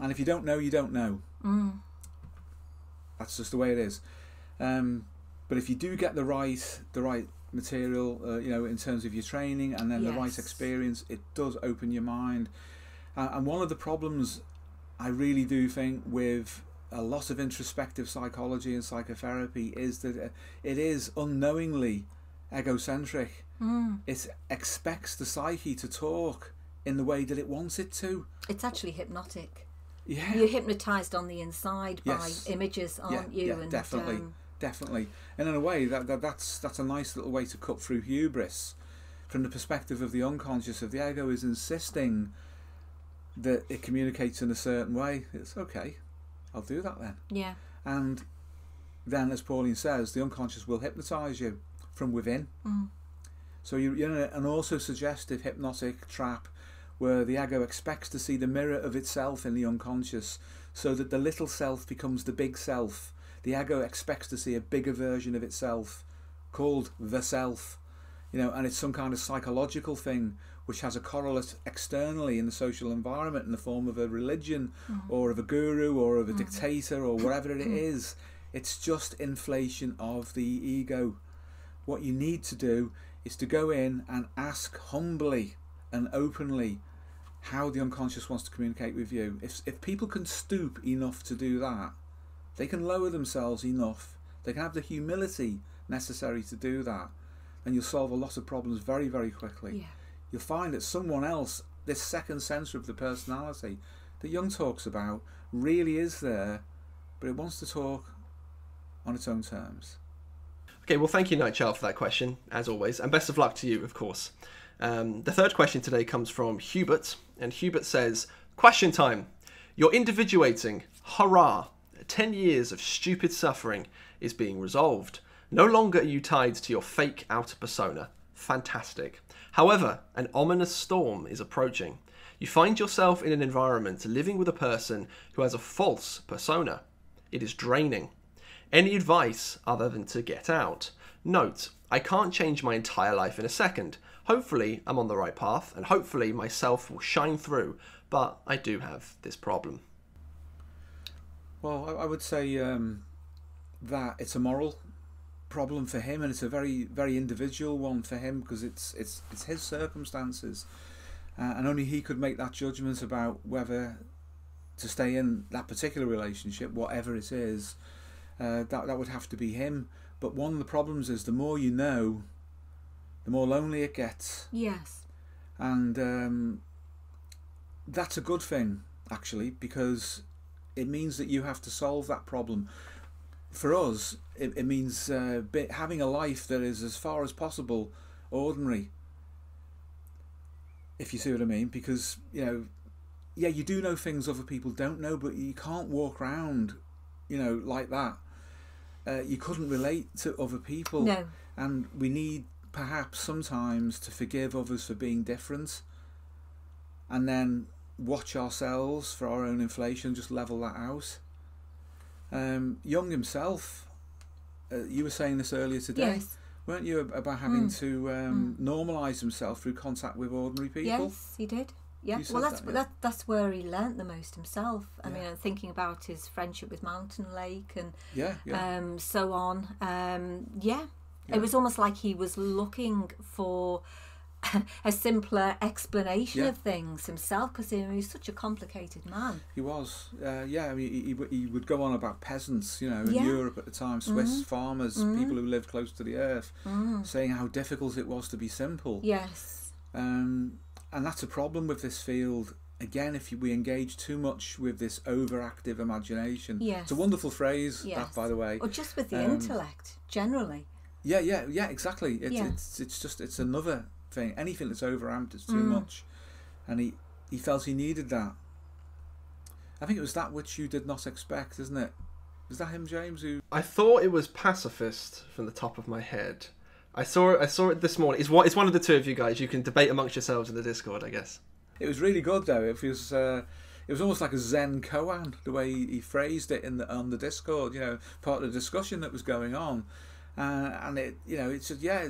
And if you don't know, you don't know. Mm. That's just the way it is. Um, but if you do get the right, the right material, uh, you know, in terms of your training, and then yes. the right experience, it does open your mind. Uh, and one of the problems I really do think with a lot of introspective psychology and psychotherapy is that it is unknowingly egocentric. Mm. It expects the psyche to talk in the way that it wants it to. It's actually hypnotic. Yeah. You're hypnotised on the inside by yes. images, aren't yeah, you? Yeah, and, definitely, um, definitely. And in a way, that, that that's that's a nice little way to cut through hubris. From the perspective of the unconscious, of the ego, is insisting that it communicates in a certain way. It's okay, I'll do that then. Yeah. And then, as Pauline says, the unconscious will hypnotise you from within. Mm. So you, you're in a, an also suggestive hypnotic trap where the ego expects to see the mirror of itself in the unconscious, so that the little self becomes the big self. The ego expects to see a bigger version of itself called the self. You know, and it's some kind of psychological thing which has a correlate externally in the social environment in the form of a religion, mm-hmm. or of a guru or of a mm-hmm. dictator or whatever it is. It's just inflation of the ego. What you need to do is to go in and ask humbly and openly how the unconscious wants to communicate with you. If, if people can stoop enough to do that, they can lower themselves enough, they can have the humility necessary to do that, and you'll solve a lot of problems very, very quickly. Yeah. You'll find that someone else, this second sensor of the personality that Jung talks about, really is there, but it wants to talk on its own terms. Okay, well, thank you, Nightchild, for that question, as always, and best of luck to you, of course. Um, the third question today comes from Hubert, and Hubert says, question time. You're individuating. Hurrah. Ten years of stupid suffering is being resolved. No longer are you tied to your fake outer persona. Fantastic. However, an ominous storm is approaching. You find yourself in an environment living with a person who has a false persona. It is draining. Any advice other than to get out? Note, I can't change my entire life in a second. Hopefully, I'm on the right path, and hopefully myself will shine through, but I do have this problem. Well, I would say um, that it's a moral problem for him, and it's a very, very individual one for him, because it's it's it's his circumstances, uh, and only he could make that judgment about whether to stay in that particular relationship, whatever it is. Uh, that that would have to be him. But one of the problems is the more you know, the more lonely it gets. Yes. And um, that's a good thing, actually, because it means that you have to solve that problem. For us, it, it means uh, having a life that is, as far as possible, ordinary, if you see what I mean. Because, you know, yeah, you do know things other people don't know, but you can't walk around, you know, like that. Uh, you couldn't relate to other people. No. And we need, perhaps, sometimes to forgive others for being different, and then watch ourselves for our own inflation, just level that out. Um, Jung himself, uh, you were saying this earlier today, yes. weren't you, about having mm. to um, mm. normalise himself through contact with ordinary people? Yes, he did. Yeah. Well, that's that, yeah. that, that's where he learnt the most himself. I yeah. mean, thinking about his friendship with Mountain Lake and yeah, yeah. Um, so on. Um, yeah. yeah, it was almost like he was looking for a simpler explanation yeah. of things himself, because he was such a complicated man. He was, uh, yeah. I mean, he, he would go on about peasants, you know, in yeah. Europe at the time, Swiss mm-hmm. farmers, mm-hmm. people who lived close to the earth, mm. saying how difficult it was to be simple. Yes. Um, and that's a problem with this field. Again, if we engage too much with this overactive imagination. Yes. It's a wonderful phrase, yes. that, by the way. Or just with the um, intellect, generally. Yeah, yeah, yeah, exactly. It, yeah. It's, it's just, it's another thing. Anything that's overamped is too mm. much, and he he felt he needed that. I think it was that which you did not expect, isn't it? Was that him, James? Who I thought it was pacifist from the top of my head. I saw it. I saw it this morning. It's what it's one of the two of you guys. You can debate amongst yourselves in the Discord, I guess. It was really good though. It was uh, it was almost like a Zen koan the way he, he phrased it in the on the Discord. You know, part of the discussion that was going on. Uh, and it, you know, it said, yeah,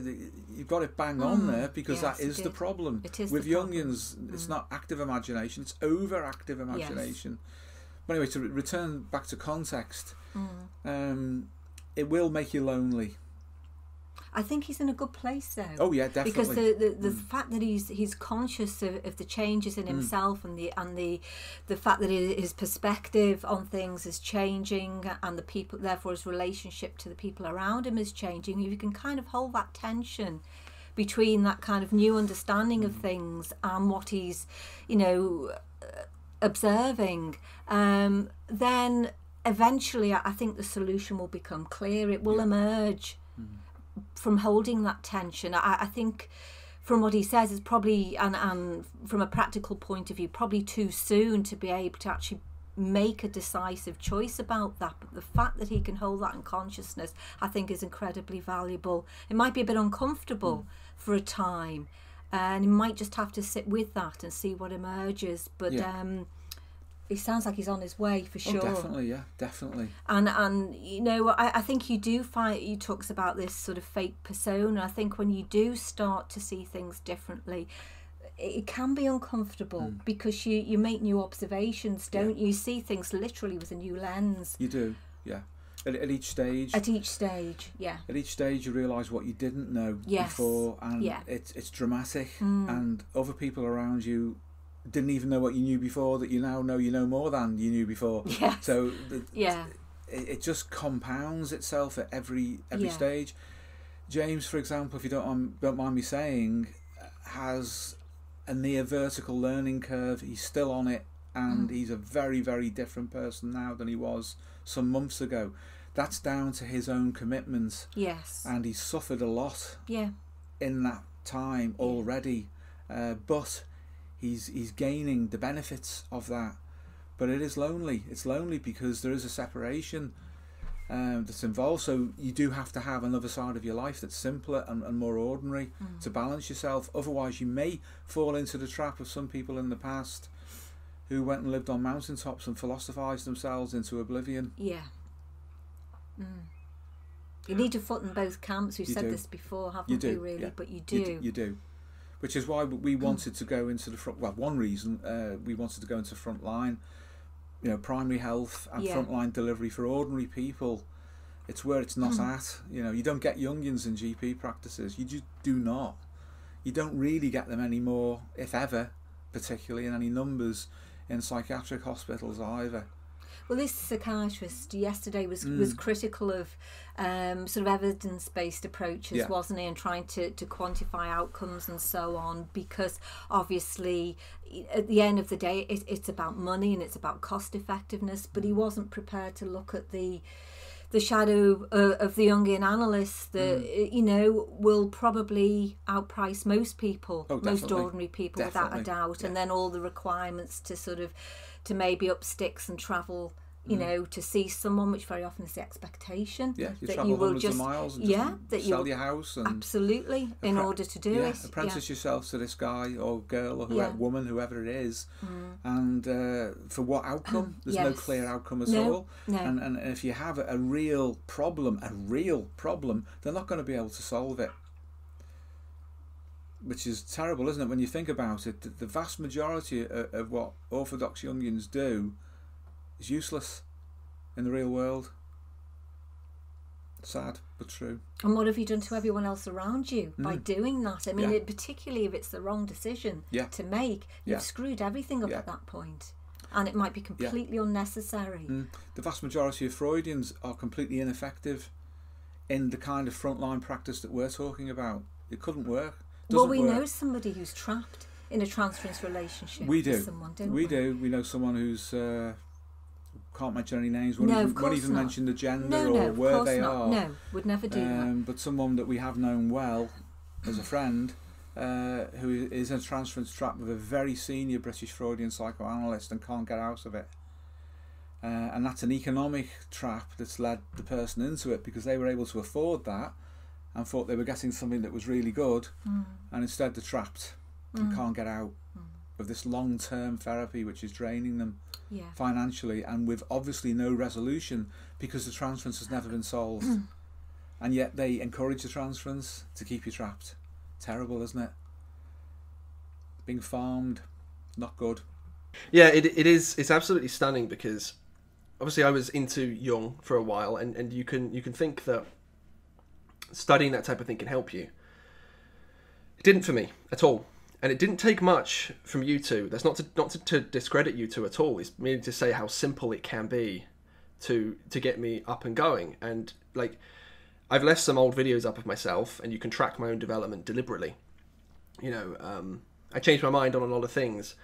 you've got it bang mm. on there, because yes, that is the problem. It is with the Jungians. Problem. It's mm. not active imagination; it's overactive imagination. Yes. But anyway, to return back to context, mm. um, it will make you lonely. I think he's in a good place though. Oh yeah, definitely. Because the the, the mm. fact that he's he's conscious of, of the changes in himself mm. and the and the the fact that his perspective on things is changing, and the people, therefore his relationship to the people around him is changing. If you can kind of hold that tension between that kind of new understanding mm. of things and what he's, you know, observing, um, then eventually I think the solution will become clear. It will yeah. emerge mm-hmm. from holding that tension. I, I think from what he says, it's probably, and, and from a practical point of view, probably too soon to be able to actually make a decisive choice about that, but the fact that he can hold that in consciousness, I think, is incredibly valuable. It might be a bit uncomfortable mm. for a time, and he might just have to sit with that and see what emerges, but yeah. um he sounds like he's on his way for sure. Oh, definitely, yeah, definitely. And and you know, I, I think you do find, he talks about this sort of fake persona. I think when you do start to see things differently, it can be uncomfortable mm. because you you make new observations, don't yeah. you? You see things literally with a new lens. You do, yeah. At, at each stage. At each stage, yeah. At each stage, you realise what you didn't know yes. before, and yeah. it's it's dramatic, mm. and other people around you didn't even know what you knew before that you now know you know more than you knew before. Yes. So the, yeah, it, it just compounds itself at every every yeah. stage. James, for example, if you don't um, don't mind me saying, has a near vertical learning curve. He's still on it, and mm. he's a very, very different person now than he was some months ago. That's down to his own commitment. Yes. And he's suffered a lot yeah. in that time already, uh, but he's he's gaining the benefits of that. But it is lonely. It's lonely because there is a separation um, that's involved. So you do have to have another side of your life that's simpler and, and more ordinary mm. to balance yourself. Otherwise, you may fall into the trap of some people in the past who went and lived on mountaintops and philosophised themselves into oblivion. Yeah. Mm. You need a foot in both camps. We've you said do. this before, haven't you do, we, really? Yeah. But you do. You do. You do. Which is why we wanted to go into the front. Well, one reason uh, we wanted to go into frontline, you know, primary health and yeah. frontline delivery for ordinary people. It's where it's not mm. at. You know, you don't get Jungians in G P practices. You just do not. You don't really get them anymore, if ever, particularly in any numbers in psychiatric hospitals either. Well, this psychiatrist yesterday was, mm. was critical of um, sort of evidence-based approaches, yeah. wasn't he, and trying to, to quantify outcomes and so on, because obviously at the end of the day it, it's about money and it's about cost effectiveness, but he wasn't prepared to look at the the shadow uh, of the Jungian analyst that, mm. you know, will probably outprice most people, oh, most ordinary people definitely. without a doubt, yeah. and then all the requirements to sort of, to maybe up sticks and travel, you mm. know, to see someone, which very often is the expectation. Yeah, you that travel you will hundreds just, of miles and yeah, that sell you, your house. And absolutely, in order to do yeah, it. Apprentice yeah. yourself to this guy or girl or whoever, yeah. woman, whoever it is. Mm. And uh, for what outcome? There's yes. no clear outcome at no, all. No. And, and if you have a real problem, a real problem, they're not going to be able to solve it. Which is terrible, isn't it, when you think about it? The vast majority of, of what orthodox Jungians do is useless in the real world. Sad, but true. And what have you done to everyone else around you mm. by doing that? I mean, yeah. it, particularly if it's the wrong decision yeah. to make, you've yeah. screwed everything up yeah. at that point. And it might be completely yeah. unnecessary. Mm. The vast majority of Freudians are completely ineffective in the kind of frontline practice that we're talking about. It couldn't work. Well, we work. know somebody who's trapped in a transference relationship. We do. With someone, don't we, we do. We know someone who's uh, can't mention any names. Won't no, even, of course won't even not. mention the gender no, or no, where they not. are. No, would never do um, that. But someone that we have known well as a friend, uh, who is in a transference trap with a very senior British Freudian psychoanalyst and can't get out of it. Uh, and that's an economic trap that's led the person into it, because they were able to afford that and thought they were getting something that was really good, mm. and instead they're trapped mm. and can't get out mm. of this long-term therapy, which is draining them yeah. financially, and with obviously no resolution, because the transference has never been solved. And yet they encourage the transference to keep you trapped. Terrible, isn't it? Being farmed, not good. Yeah, it it is. It's absolutely stunning, because obviously I was into Jung for a while, and and you can you can think that studying that type of thing can help you. It didn't for me at all, and it didn't take much from you two. That's not to not to, to discredit you two at all. It's merely to say how simple it can be to to get me up and going. And like, I've left some old videos up of myself, and you can track my own development deliberately. You know, um, I changed my mind on a lot of things,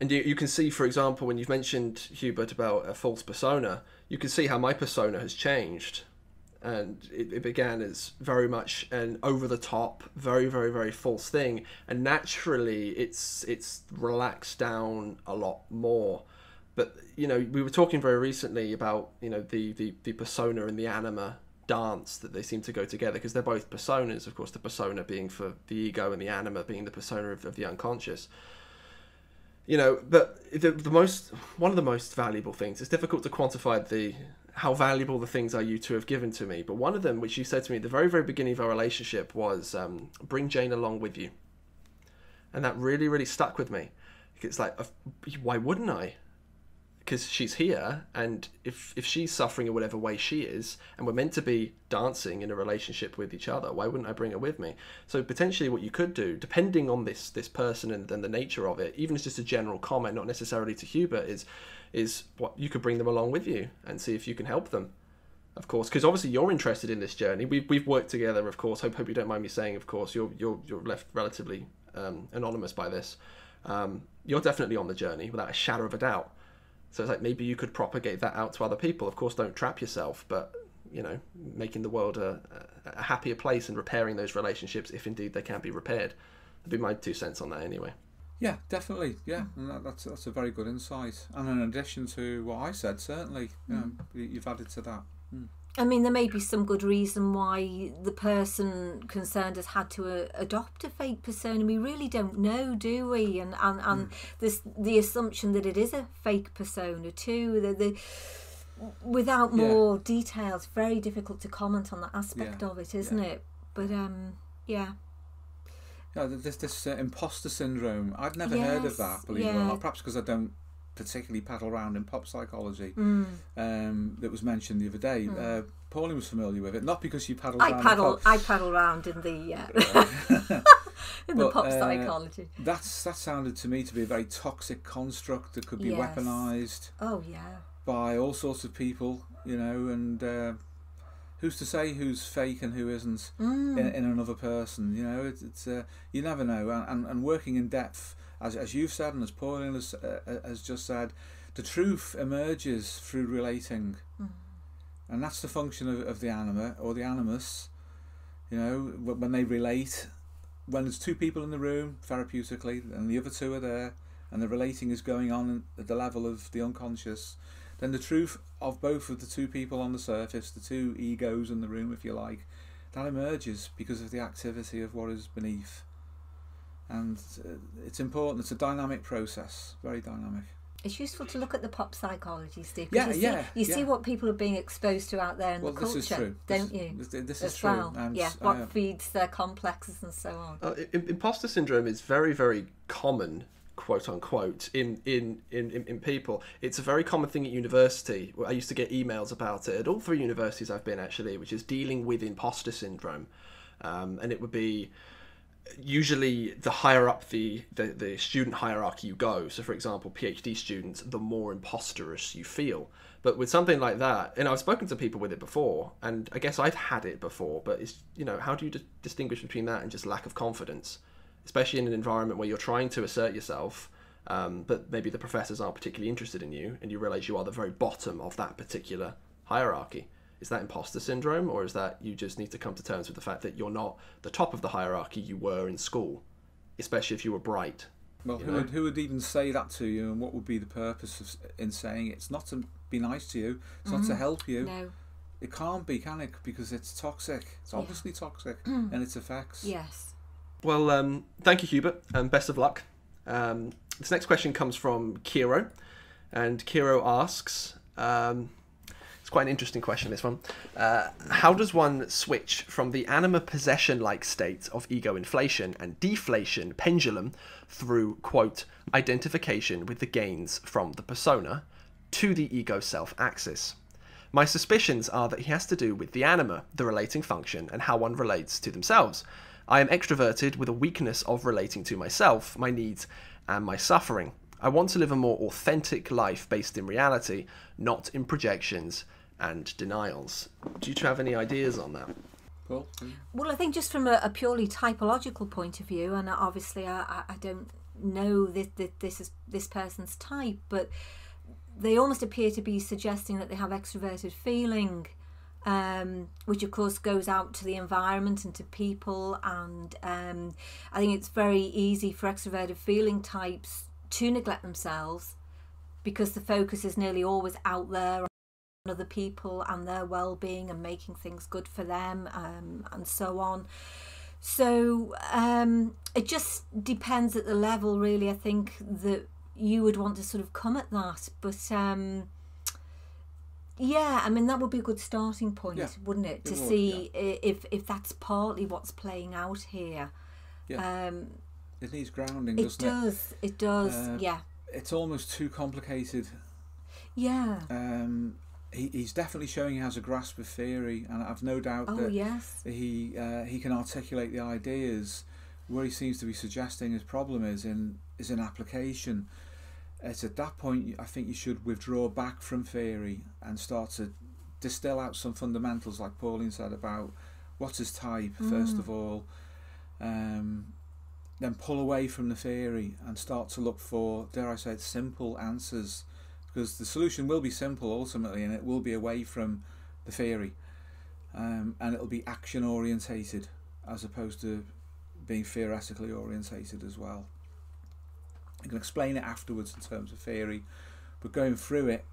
and you, you can see, for example, when you've mentioned Hubert about a false persona. you can see how my persona has changed. And it, it began as very much an over-the-top, very, very, very false thing. And naturally, it's it's relaxed down a lot more. But, you know, we were talking very recently about, you know, the, the, the persona and the anima dance, that they seem to go together, because they're both personas, of course, the persona being for the ego and the anima being the persona of, of the unconscious. You know, but the, the most, one of the most valuable things, it's difficult to quantify the how valuable the things are you two have given to me. But one of them, which you said to me at the very, very beginning of our relationship, was um, bring Jane along with you. And that really, really stuck with me. It's like, why wouldn't I? Because she's here, and if, if she's suffering in whatever way she is, and we're meant to be dancing in a relationship with each other, why wouldn't I bring her with me? So potentially what you could do, depending on this this person and, and the nature of it, even as just a general comment, not necessarily to Hubert, is, is what you could bring them along with you and see if you can help them, of course. Because obviously you're interested in this journey. We've, we've worked together, of course. I hope, hope you don't mind me saying, of course, you're, you're, you're left relatively um, anonymous by this. Um, you're definitely on the journey, without a shadow of a doubt. So it's like, maybe you could propagate that out to other people. Of course, don't trap yourself, but, you know, making the world a, a happier place and repairing those relationships, if indeed they can be repaired. That'd be my two cents on that anyway. Yeah, definitely. Yeah, and that, that's, that's a very good insight. And in addition to what I said, certainly, mm. um, you've added to that. Mm. I mean, there may be some good reason why the person concerned has had to uh, adopt a fake persona. We really don't know, do we? And and, and mm. this the assumption that it is a fake persona too. The, the, without more yeah. details, very difficult to comment on that aspect yeah. of it, isn't yeah. it? But um, yeah. Yeah, this this uh, imposter syndrome. I'd never yes. heard of that, believe yeah. it or not. Perhaps because I don't particularly paddle around in pop psychology mm. um, that was mentioned the other day. Mm. Uh, Pauline was familiar with it, not because you paddled I around paddle, I paddle around in the uh, in but, the pop psychology. Uh, that's, that sounded to me to be a very toxic construct that could be yes. weaponised oh, yeah. by all sorts of people, you know, and uh, who's to say who's fake and who isn't mm. in, in another person, you know. It, it's uh, you never know, and, and, and working in depth, As, as you've said, and as Pauline has, uh, has just said, the truth emerges through relating. Mm. And that's the function of, of the anima, or the animus, you know, when they relate. When there's two people in the room, therapeutically, and the other two are there, and the relating is going on at the level of the unconscious, then the truth of both of the two people on the surface, the two egos in the room, if you like, that emerges because of the activity of what is beneath. And it's important. It's a dynamic process, very dynamic. It's useful to look at the pop psychology, Steve. Yeah, you see, yeah. You yeah. see what people are being exposed to out there in well, the culture, this is true. don't this, you? This, this is true. Well. And, yeah, what uh, feeds their complexes and so on. Uh, imposter syndrome is very, very common, quote unquote, in in, in in people. It's a very common thing at university. I used to get emails about it at all three universities I've been, actually, which is dealing with imposter syndrome, um, and it would be. Usually the higher up the, the, the student hierarchy you go, so for example, PhD students, the more imposterous you feel. But with something like that, and I've spoken to people with it before, and I guess I've had it before, but it's, you know, how do you d distinguish between that and just lack of confidence? Especially in an environment where you're trying to assert yourself, um, but maybe the professors aren't particularly interested in you, and you realise you are the very bottom of that particular hierarchy. Is that imposter syndrome, or is that you just need to come to terms with the fact that you're not the top of the hierarchy you were in school, especially if you were bright? Well, who would, who would even say that to you, and what would be the purpose of, in saying it? It's not to be nice to you, it's mm-hmm. not to help you. No. It can't be, can it? Because it's toxic. It's yeah. obviously toxic, mm. and its effects. Yes. Well, um, thank you, Hubert, and best of luck. Um, this next question comes from Kiro, and Kiro asks... Um, It's quite an interesting question, this one. Uh, how does one switch from the anima possession-like state of ego inflation and deflation pendulum through, quote, identification with the gains from the persona to the ego self axis? My suspicions are that he has to do with the anima, the relating function, and how one relates to themselves. I am extroverted with a weakness of relating to myself, my needs, and my suffering. I want to live a more authentic life based in reality, not in projections and denials. Do you two have any ideas on that? Well, well I think just from a, a purely typological point of view, and obviously I, I don't know this, this, this is this person's type, but they almost appear to be suggesting that they have extroverted feeling, um, which of course goes out to the environment and to people. And um, I think it's very easy for extroverted feeling types to neglect themselves because the focus is nearly always out there on other people and their well-being and making things good for them, um, and so on. So um, it just depends at the level, really, I think, that you would want to sort of come at that. But um, yeah, I mean, that would be a good starting point, yeah, wouldn't it? it to would, see yeah. if, if that's partly what's playing out here. Yeah. Um, it needs grounding, doesn't it? It does, it does, uh, yeah. It's almost too complicated. Yeah. Um, he, he's definitely showing he has a grasp of theory, and I've no doubt oh, that yes. he, uh, he can articulate the ideas. Where he seems to be suggesting his problem is in is in application. It's at that point I think you should withdraw back from theory and start to distill out some fundamentals, like Pauline said, about what's his type, mm. first of all. Um, then pull away from the theory and start to look for, dare I say it, simple answers, because the solution will be simple ultimately, and it will be away from the theory, um, and it'll be action orientated as opposed to being theoretically orientated as well. You can explain it afterwards in terms of theory, but going through it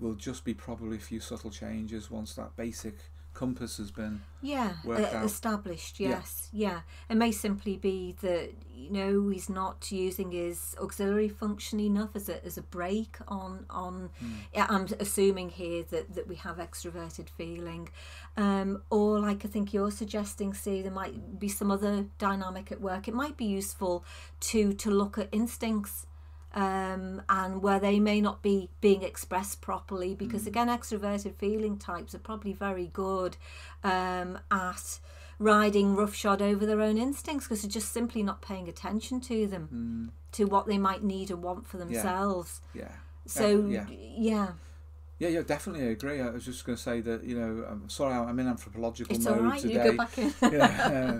will just be probably a few subtle changes once that basic compass has been yeah worked uh, out. established. Yes, yeah. yeah. It may simply be that, you know, he's not using his auxiliary function enough as a as a brake on on. Mm. I'm assuming here that that we have extroverted feeling, um, or like I think you're suggesting, see, there might be some other dynamic at work. It might be useful to to look at instincts. Um, and where they may not be being expressed properly, because mm. again, extroverted feeling types are probably very good um, at riding roughshod over their own instincts because they're just simply not paying attention to them, mm. to what they might need or want for themselves. Yeah. yeah. So yeah. yeah. Yeah, yeah, definitely agree. I was just going to say that, you know, I'm sorry, I'm in anthropological it's mode all right. today, you go back in. you know,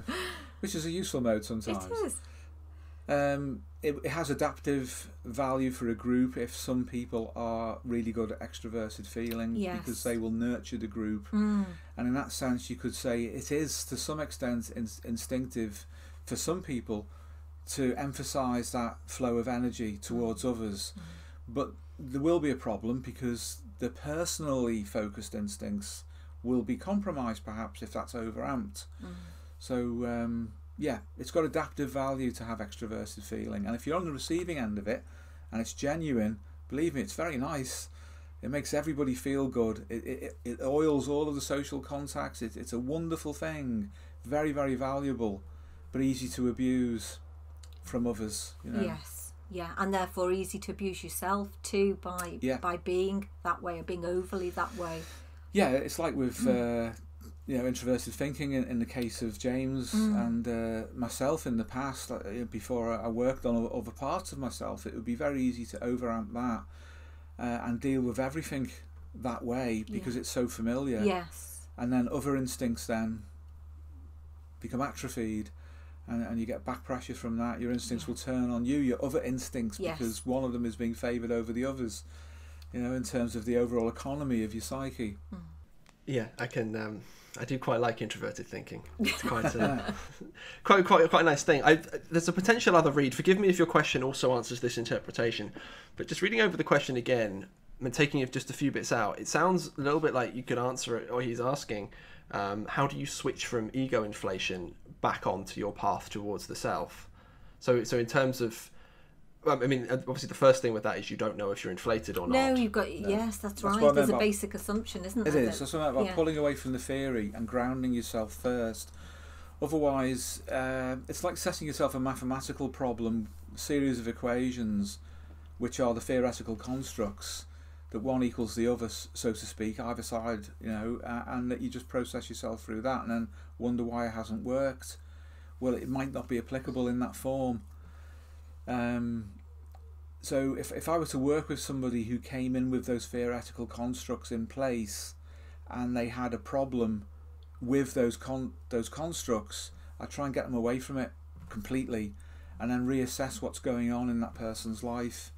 uh, which is a useful mode sometimes. It is. Um, it, it has adaptive value for a group if some people are really good at extroverted feeling, yes. because they will nurture the group, mm. and in that sense you could say it is to some extent in, instinctive for some people to emphasize that flow of energy towards others, mm. but there will be a problem because the personally focused instincts will be compromised perhaps if that's overamped. mm. So um, yeah, it's got adaptive value to have extroverted feeling, and if you're on the receiving end of it and it's genuine, believe me, it's very nice. It makes everybody feel good. It, it, it oils all of the social contacts. It, it's a wonderful thing, very, very valuable, but easy to abuse from others, you know? Yes, yeah, and therefore easy to abuse yourself too by, yeah. by being that way or being overly that way. Yeah, it's like with... Mm. Uh, you know, introverted thinking in, in the case of James mm. and uh, myself in the past, before I worked on other parts of myself, it would be very easy to overamp that uh, and deal with everything that way because yeah. it's so familiar. Yes. And then other instincts then become atrophied, and, and you get back pressure from that. Your instincts yeah. will turn on you, your other instincts, yes. because one of them is being favoured over the others, you know, in terms of the overall economy of your psyche. Mm. Yeah, I can... Um... I do quite like introverted thinking. It's quite a, quite, quite, quite a nice thing. I, there's a potential other read. Forgive me if your question also answers this interpretation, but just reading over the question again and taking it just a few bits out, it sounds a little bit like you could answer it, or he's asking, um, how do you switch from ego inflation back onto your path towards the self? So, so in terms of, I mean, obviously the first thing with that is you don't know if you're inflated or not. No, you've got, no. yes, that's, that's right. There's about, a basic assumption, isn't there? It is. That, so something about yeah. pulling away from the theory and grounding yourself first. Otherwise, uh, it's like setting yourself a mathematical problem, series of equations, which are the theoretical constructs, that one equals the other, so to speak, either side, you know, uh, and that you just process yourself through that and then wonder why it hasn't worked. Well, it might not be applicable in that form. Um, so if, if I were to work with somebody who came in with those theoretical constructs in place and they had a problem with those con those constructs, I'd try and get them away from it completely and then reassess what's going on in that person's life.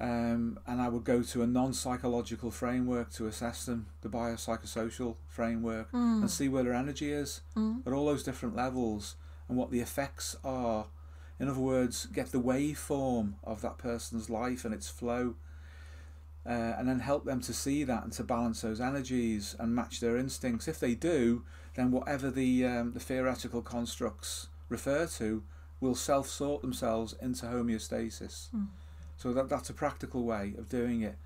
um, and I would go to a non-psychological framework to assess them, the biopsychosocial framework, mm. and see where their energy is mm. at all those different levels and what the effects are. In other words, get the waveform of that person's life and its flow, uh, and then help them to see that and to balance those energies and match their instincts. If they do, then whatever the, um, the theoretical constructs refer to will self-sort themselves into homeostasis. Mm. So that, that's a practical way of doing it.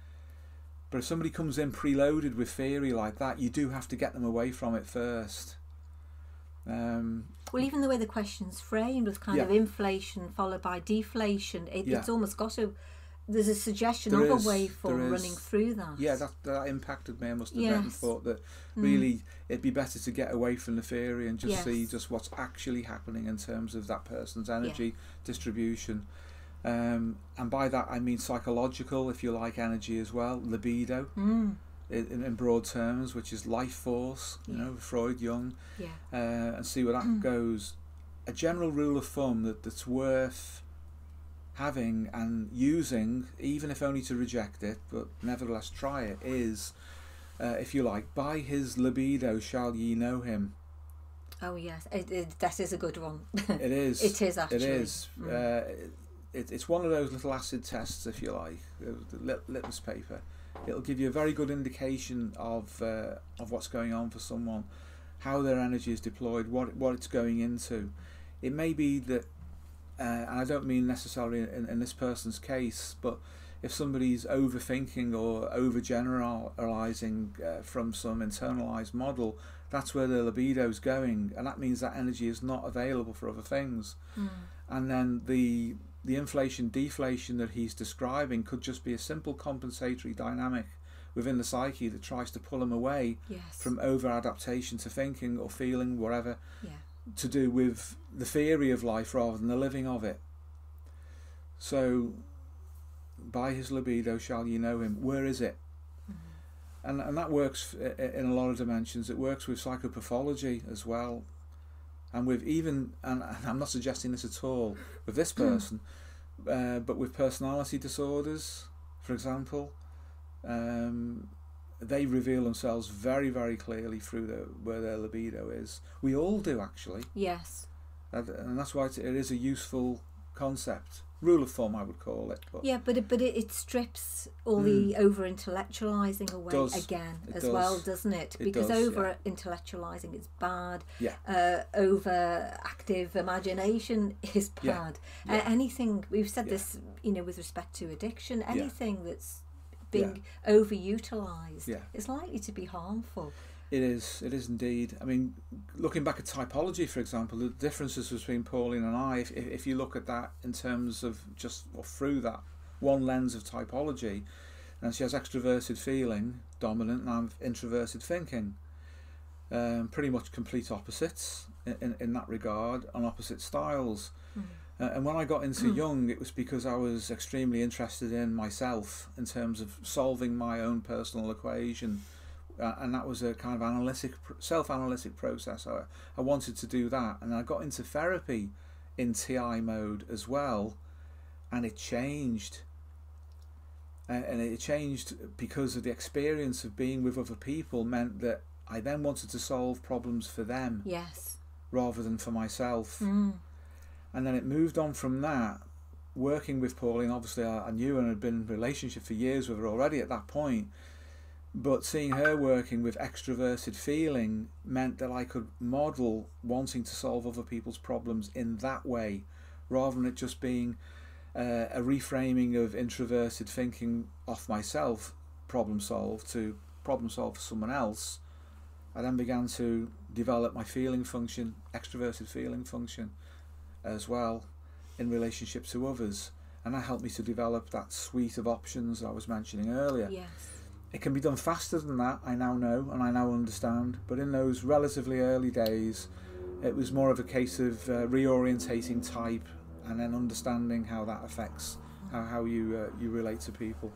But if somebody comes in preloaded with theory like that, you do have to get them away from it first. Um, well, even the way the question's framed with kind yeah. of inflation followed by deflation, it, yeah. it's almost got to, there's a suggestion there of is, a waveform running through that. Yeah, that, that impacted me. I must admit yes. and thought that really mm. it'd be better to get away from the theory and just yes. see just what's actually happening in terms of that person's energy yeah. distribution. Um, and by that I mean psychological, if you like, energy as well, libido. Mm. In, in broad terms, which is life force, you yeah. know, Freud, Jung, yeah. uh, and see where that mm. goes. A general rule of thumb that, that's worth having and using, even if only to reject it, but nevertheless try it, is, uh, if you like, by his libido shall ye know him. Oh yes, it, it, that is a good one. It is. It is actually. It is. Mm. Uh, it, it's one of those little acid tests, if you like, the lit litmus paper. It'll give you a very good indication of uh, of what's going on for someone, how their energy is deployed, what what it's going into. It may be that, uh, and I don't mean necessarily in, in this person's case, but if somebody's overthinking or overgeneralizing uh, from some internalized model, that's where their libido's going, and that means that energy is not available for other things. Mm. And then the The inflation deflation that he's describing could just be a simple compensatory dynamic within the psyche that tries to pull him away yes. from over adaptation to thinking or feeling, whatever, yeah. to do with the theory of life rather than the living of it. So, by his libido shall you know him. Where is it? Mm-hmm. And, and that works in a lot of dimensions. It works with psychopathology as well. And with even, and I'm not suggesting this at all with this person, uh, but with personality disorders, for example, um, they reveal themselves very, very clearly through the, where their libido is. We all do, actually. Yes. And, and that's why it is a useful concept. Rule of thumb, I would call it. But yeah, but, it, but it, it strips all mm. the over-intellectualising away does. again it as does. well, doesn't it? it because over-intellectualising yeah. is bad. Yeah. Uh, over-active imagination is bad. Yeah. Yeah. Uh, anything, we've said yeah. this, you know, with respect to addiction, anything yeah. that's being yeah. over-utilised yeah. is likely to be harmful. It is, it is indeed. I mean, looking back at typology, for example, the differences between Pauline and I, if, if you look at that in terms of just or through that one lens of typology, and she has extroverted feeling, dominant, and I'm introverted thinking. Um, pretty much complete opposites in, in, in that regard, on opposite styles. Mm-hmm. uh, and when I got into mm. Jung, it was because I was extremely interested in myself in terms of solving my own personal equation. Uh, and that was a kind of analytic, self-analytic process. I, I wanted to do that, and I got into therapy in T I mode as well, and it changed. Uh, and it changed because of the experience of being with other people meant that I then wanted to solve problems for them, yes, rather than for myself. Mm. And then it moved on from that. Working with Pauline, obviously, I, I knew and had been in a relationship for years with her already at that point. But seeing her working with extroverted feeling meant that I could model wanting to solve other people's problems in that way, rather than it just being uh, a reframing of introverted thinking off myself, problem solve, to problem solve for someone else. I then began to develop my feeling function, extroverted feeling function, as well, in relationship to others. And that helped me to develop that suite of options I was mentioning earlier. Yes. It can be done faster than that, I now know, and I now understand. But in those relatively early days, it was more of a case of uh, reorientating type and then understanding how that affects how, how you, uh, you relate to people.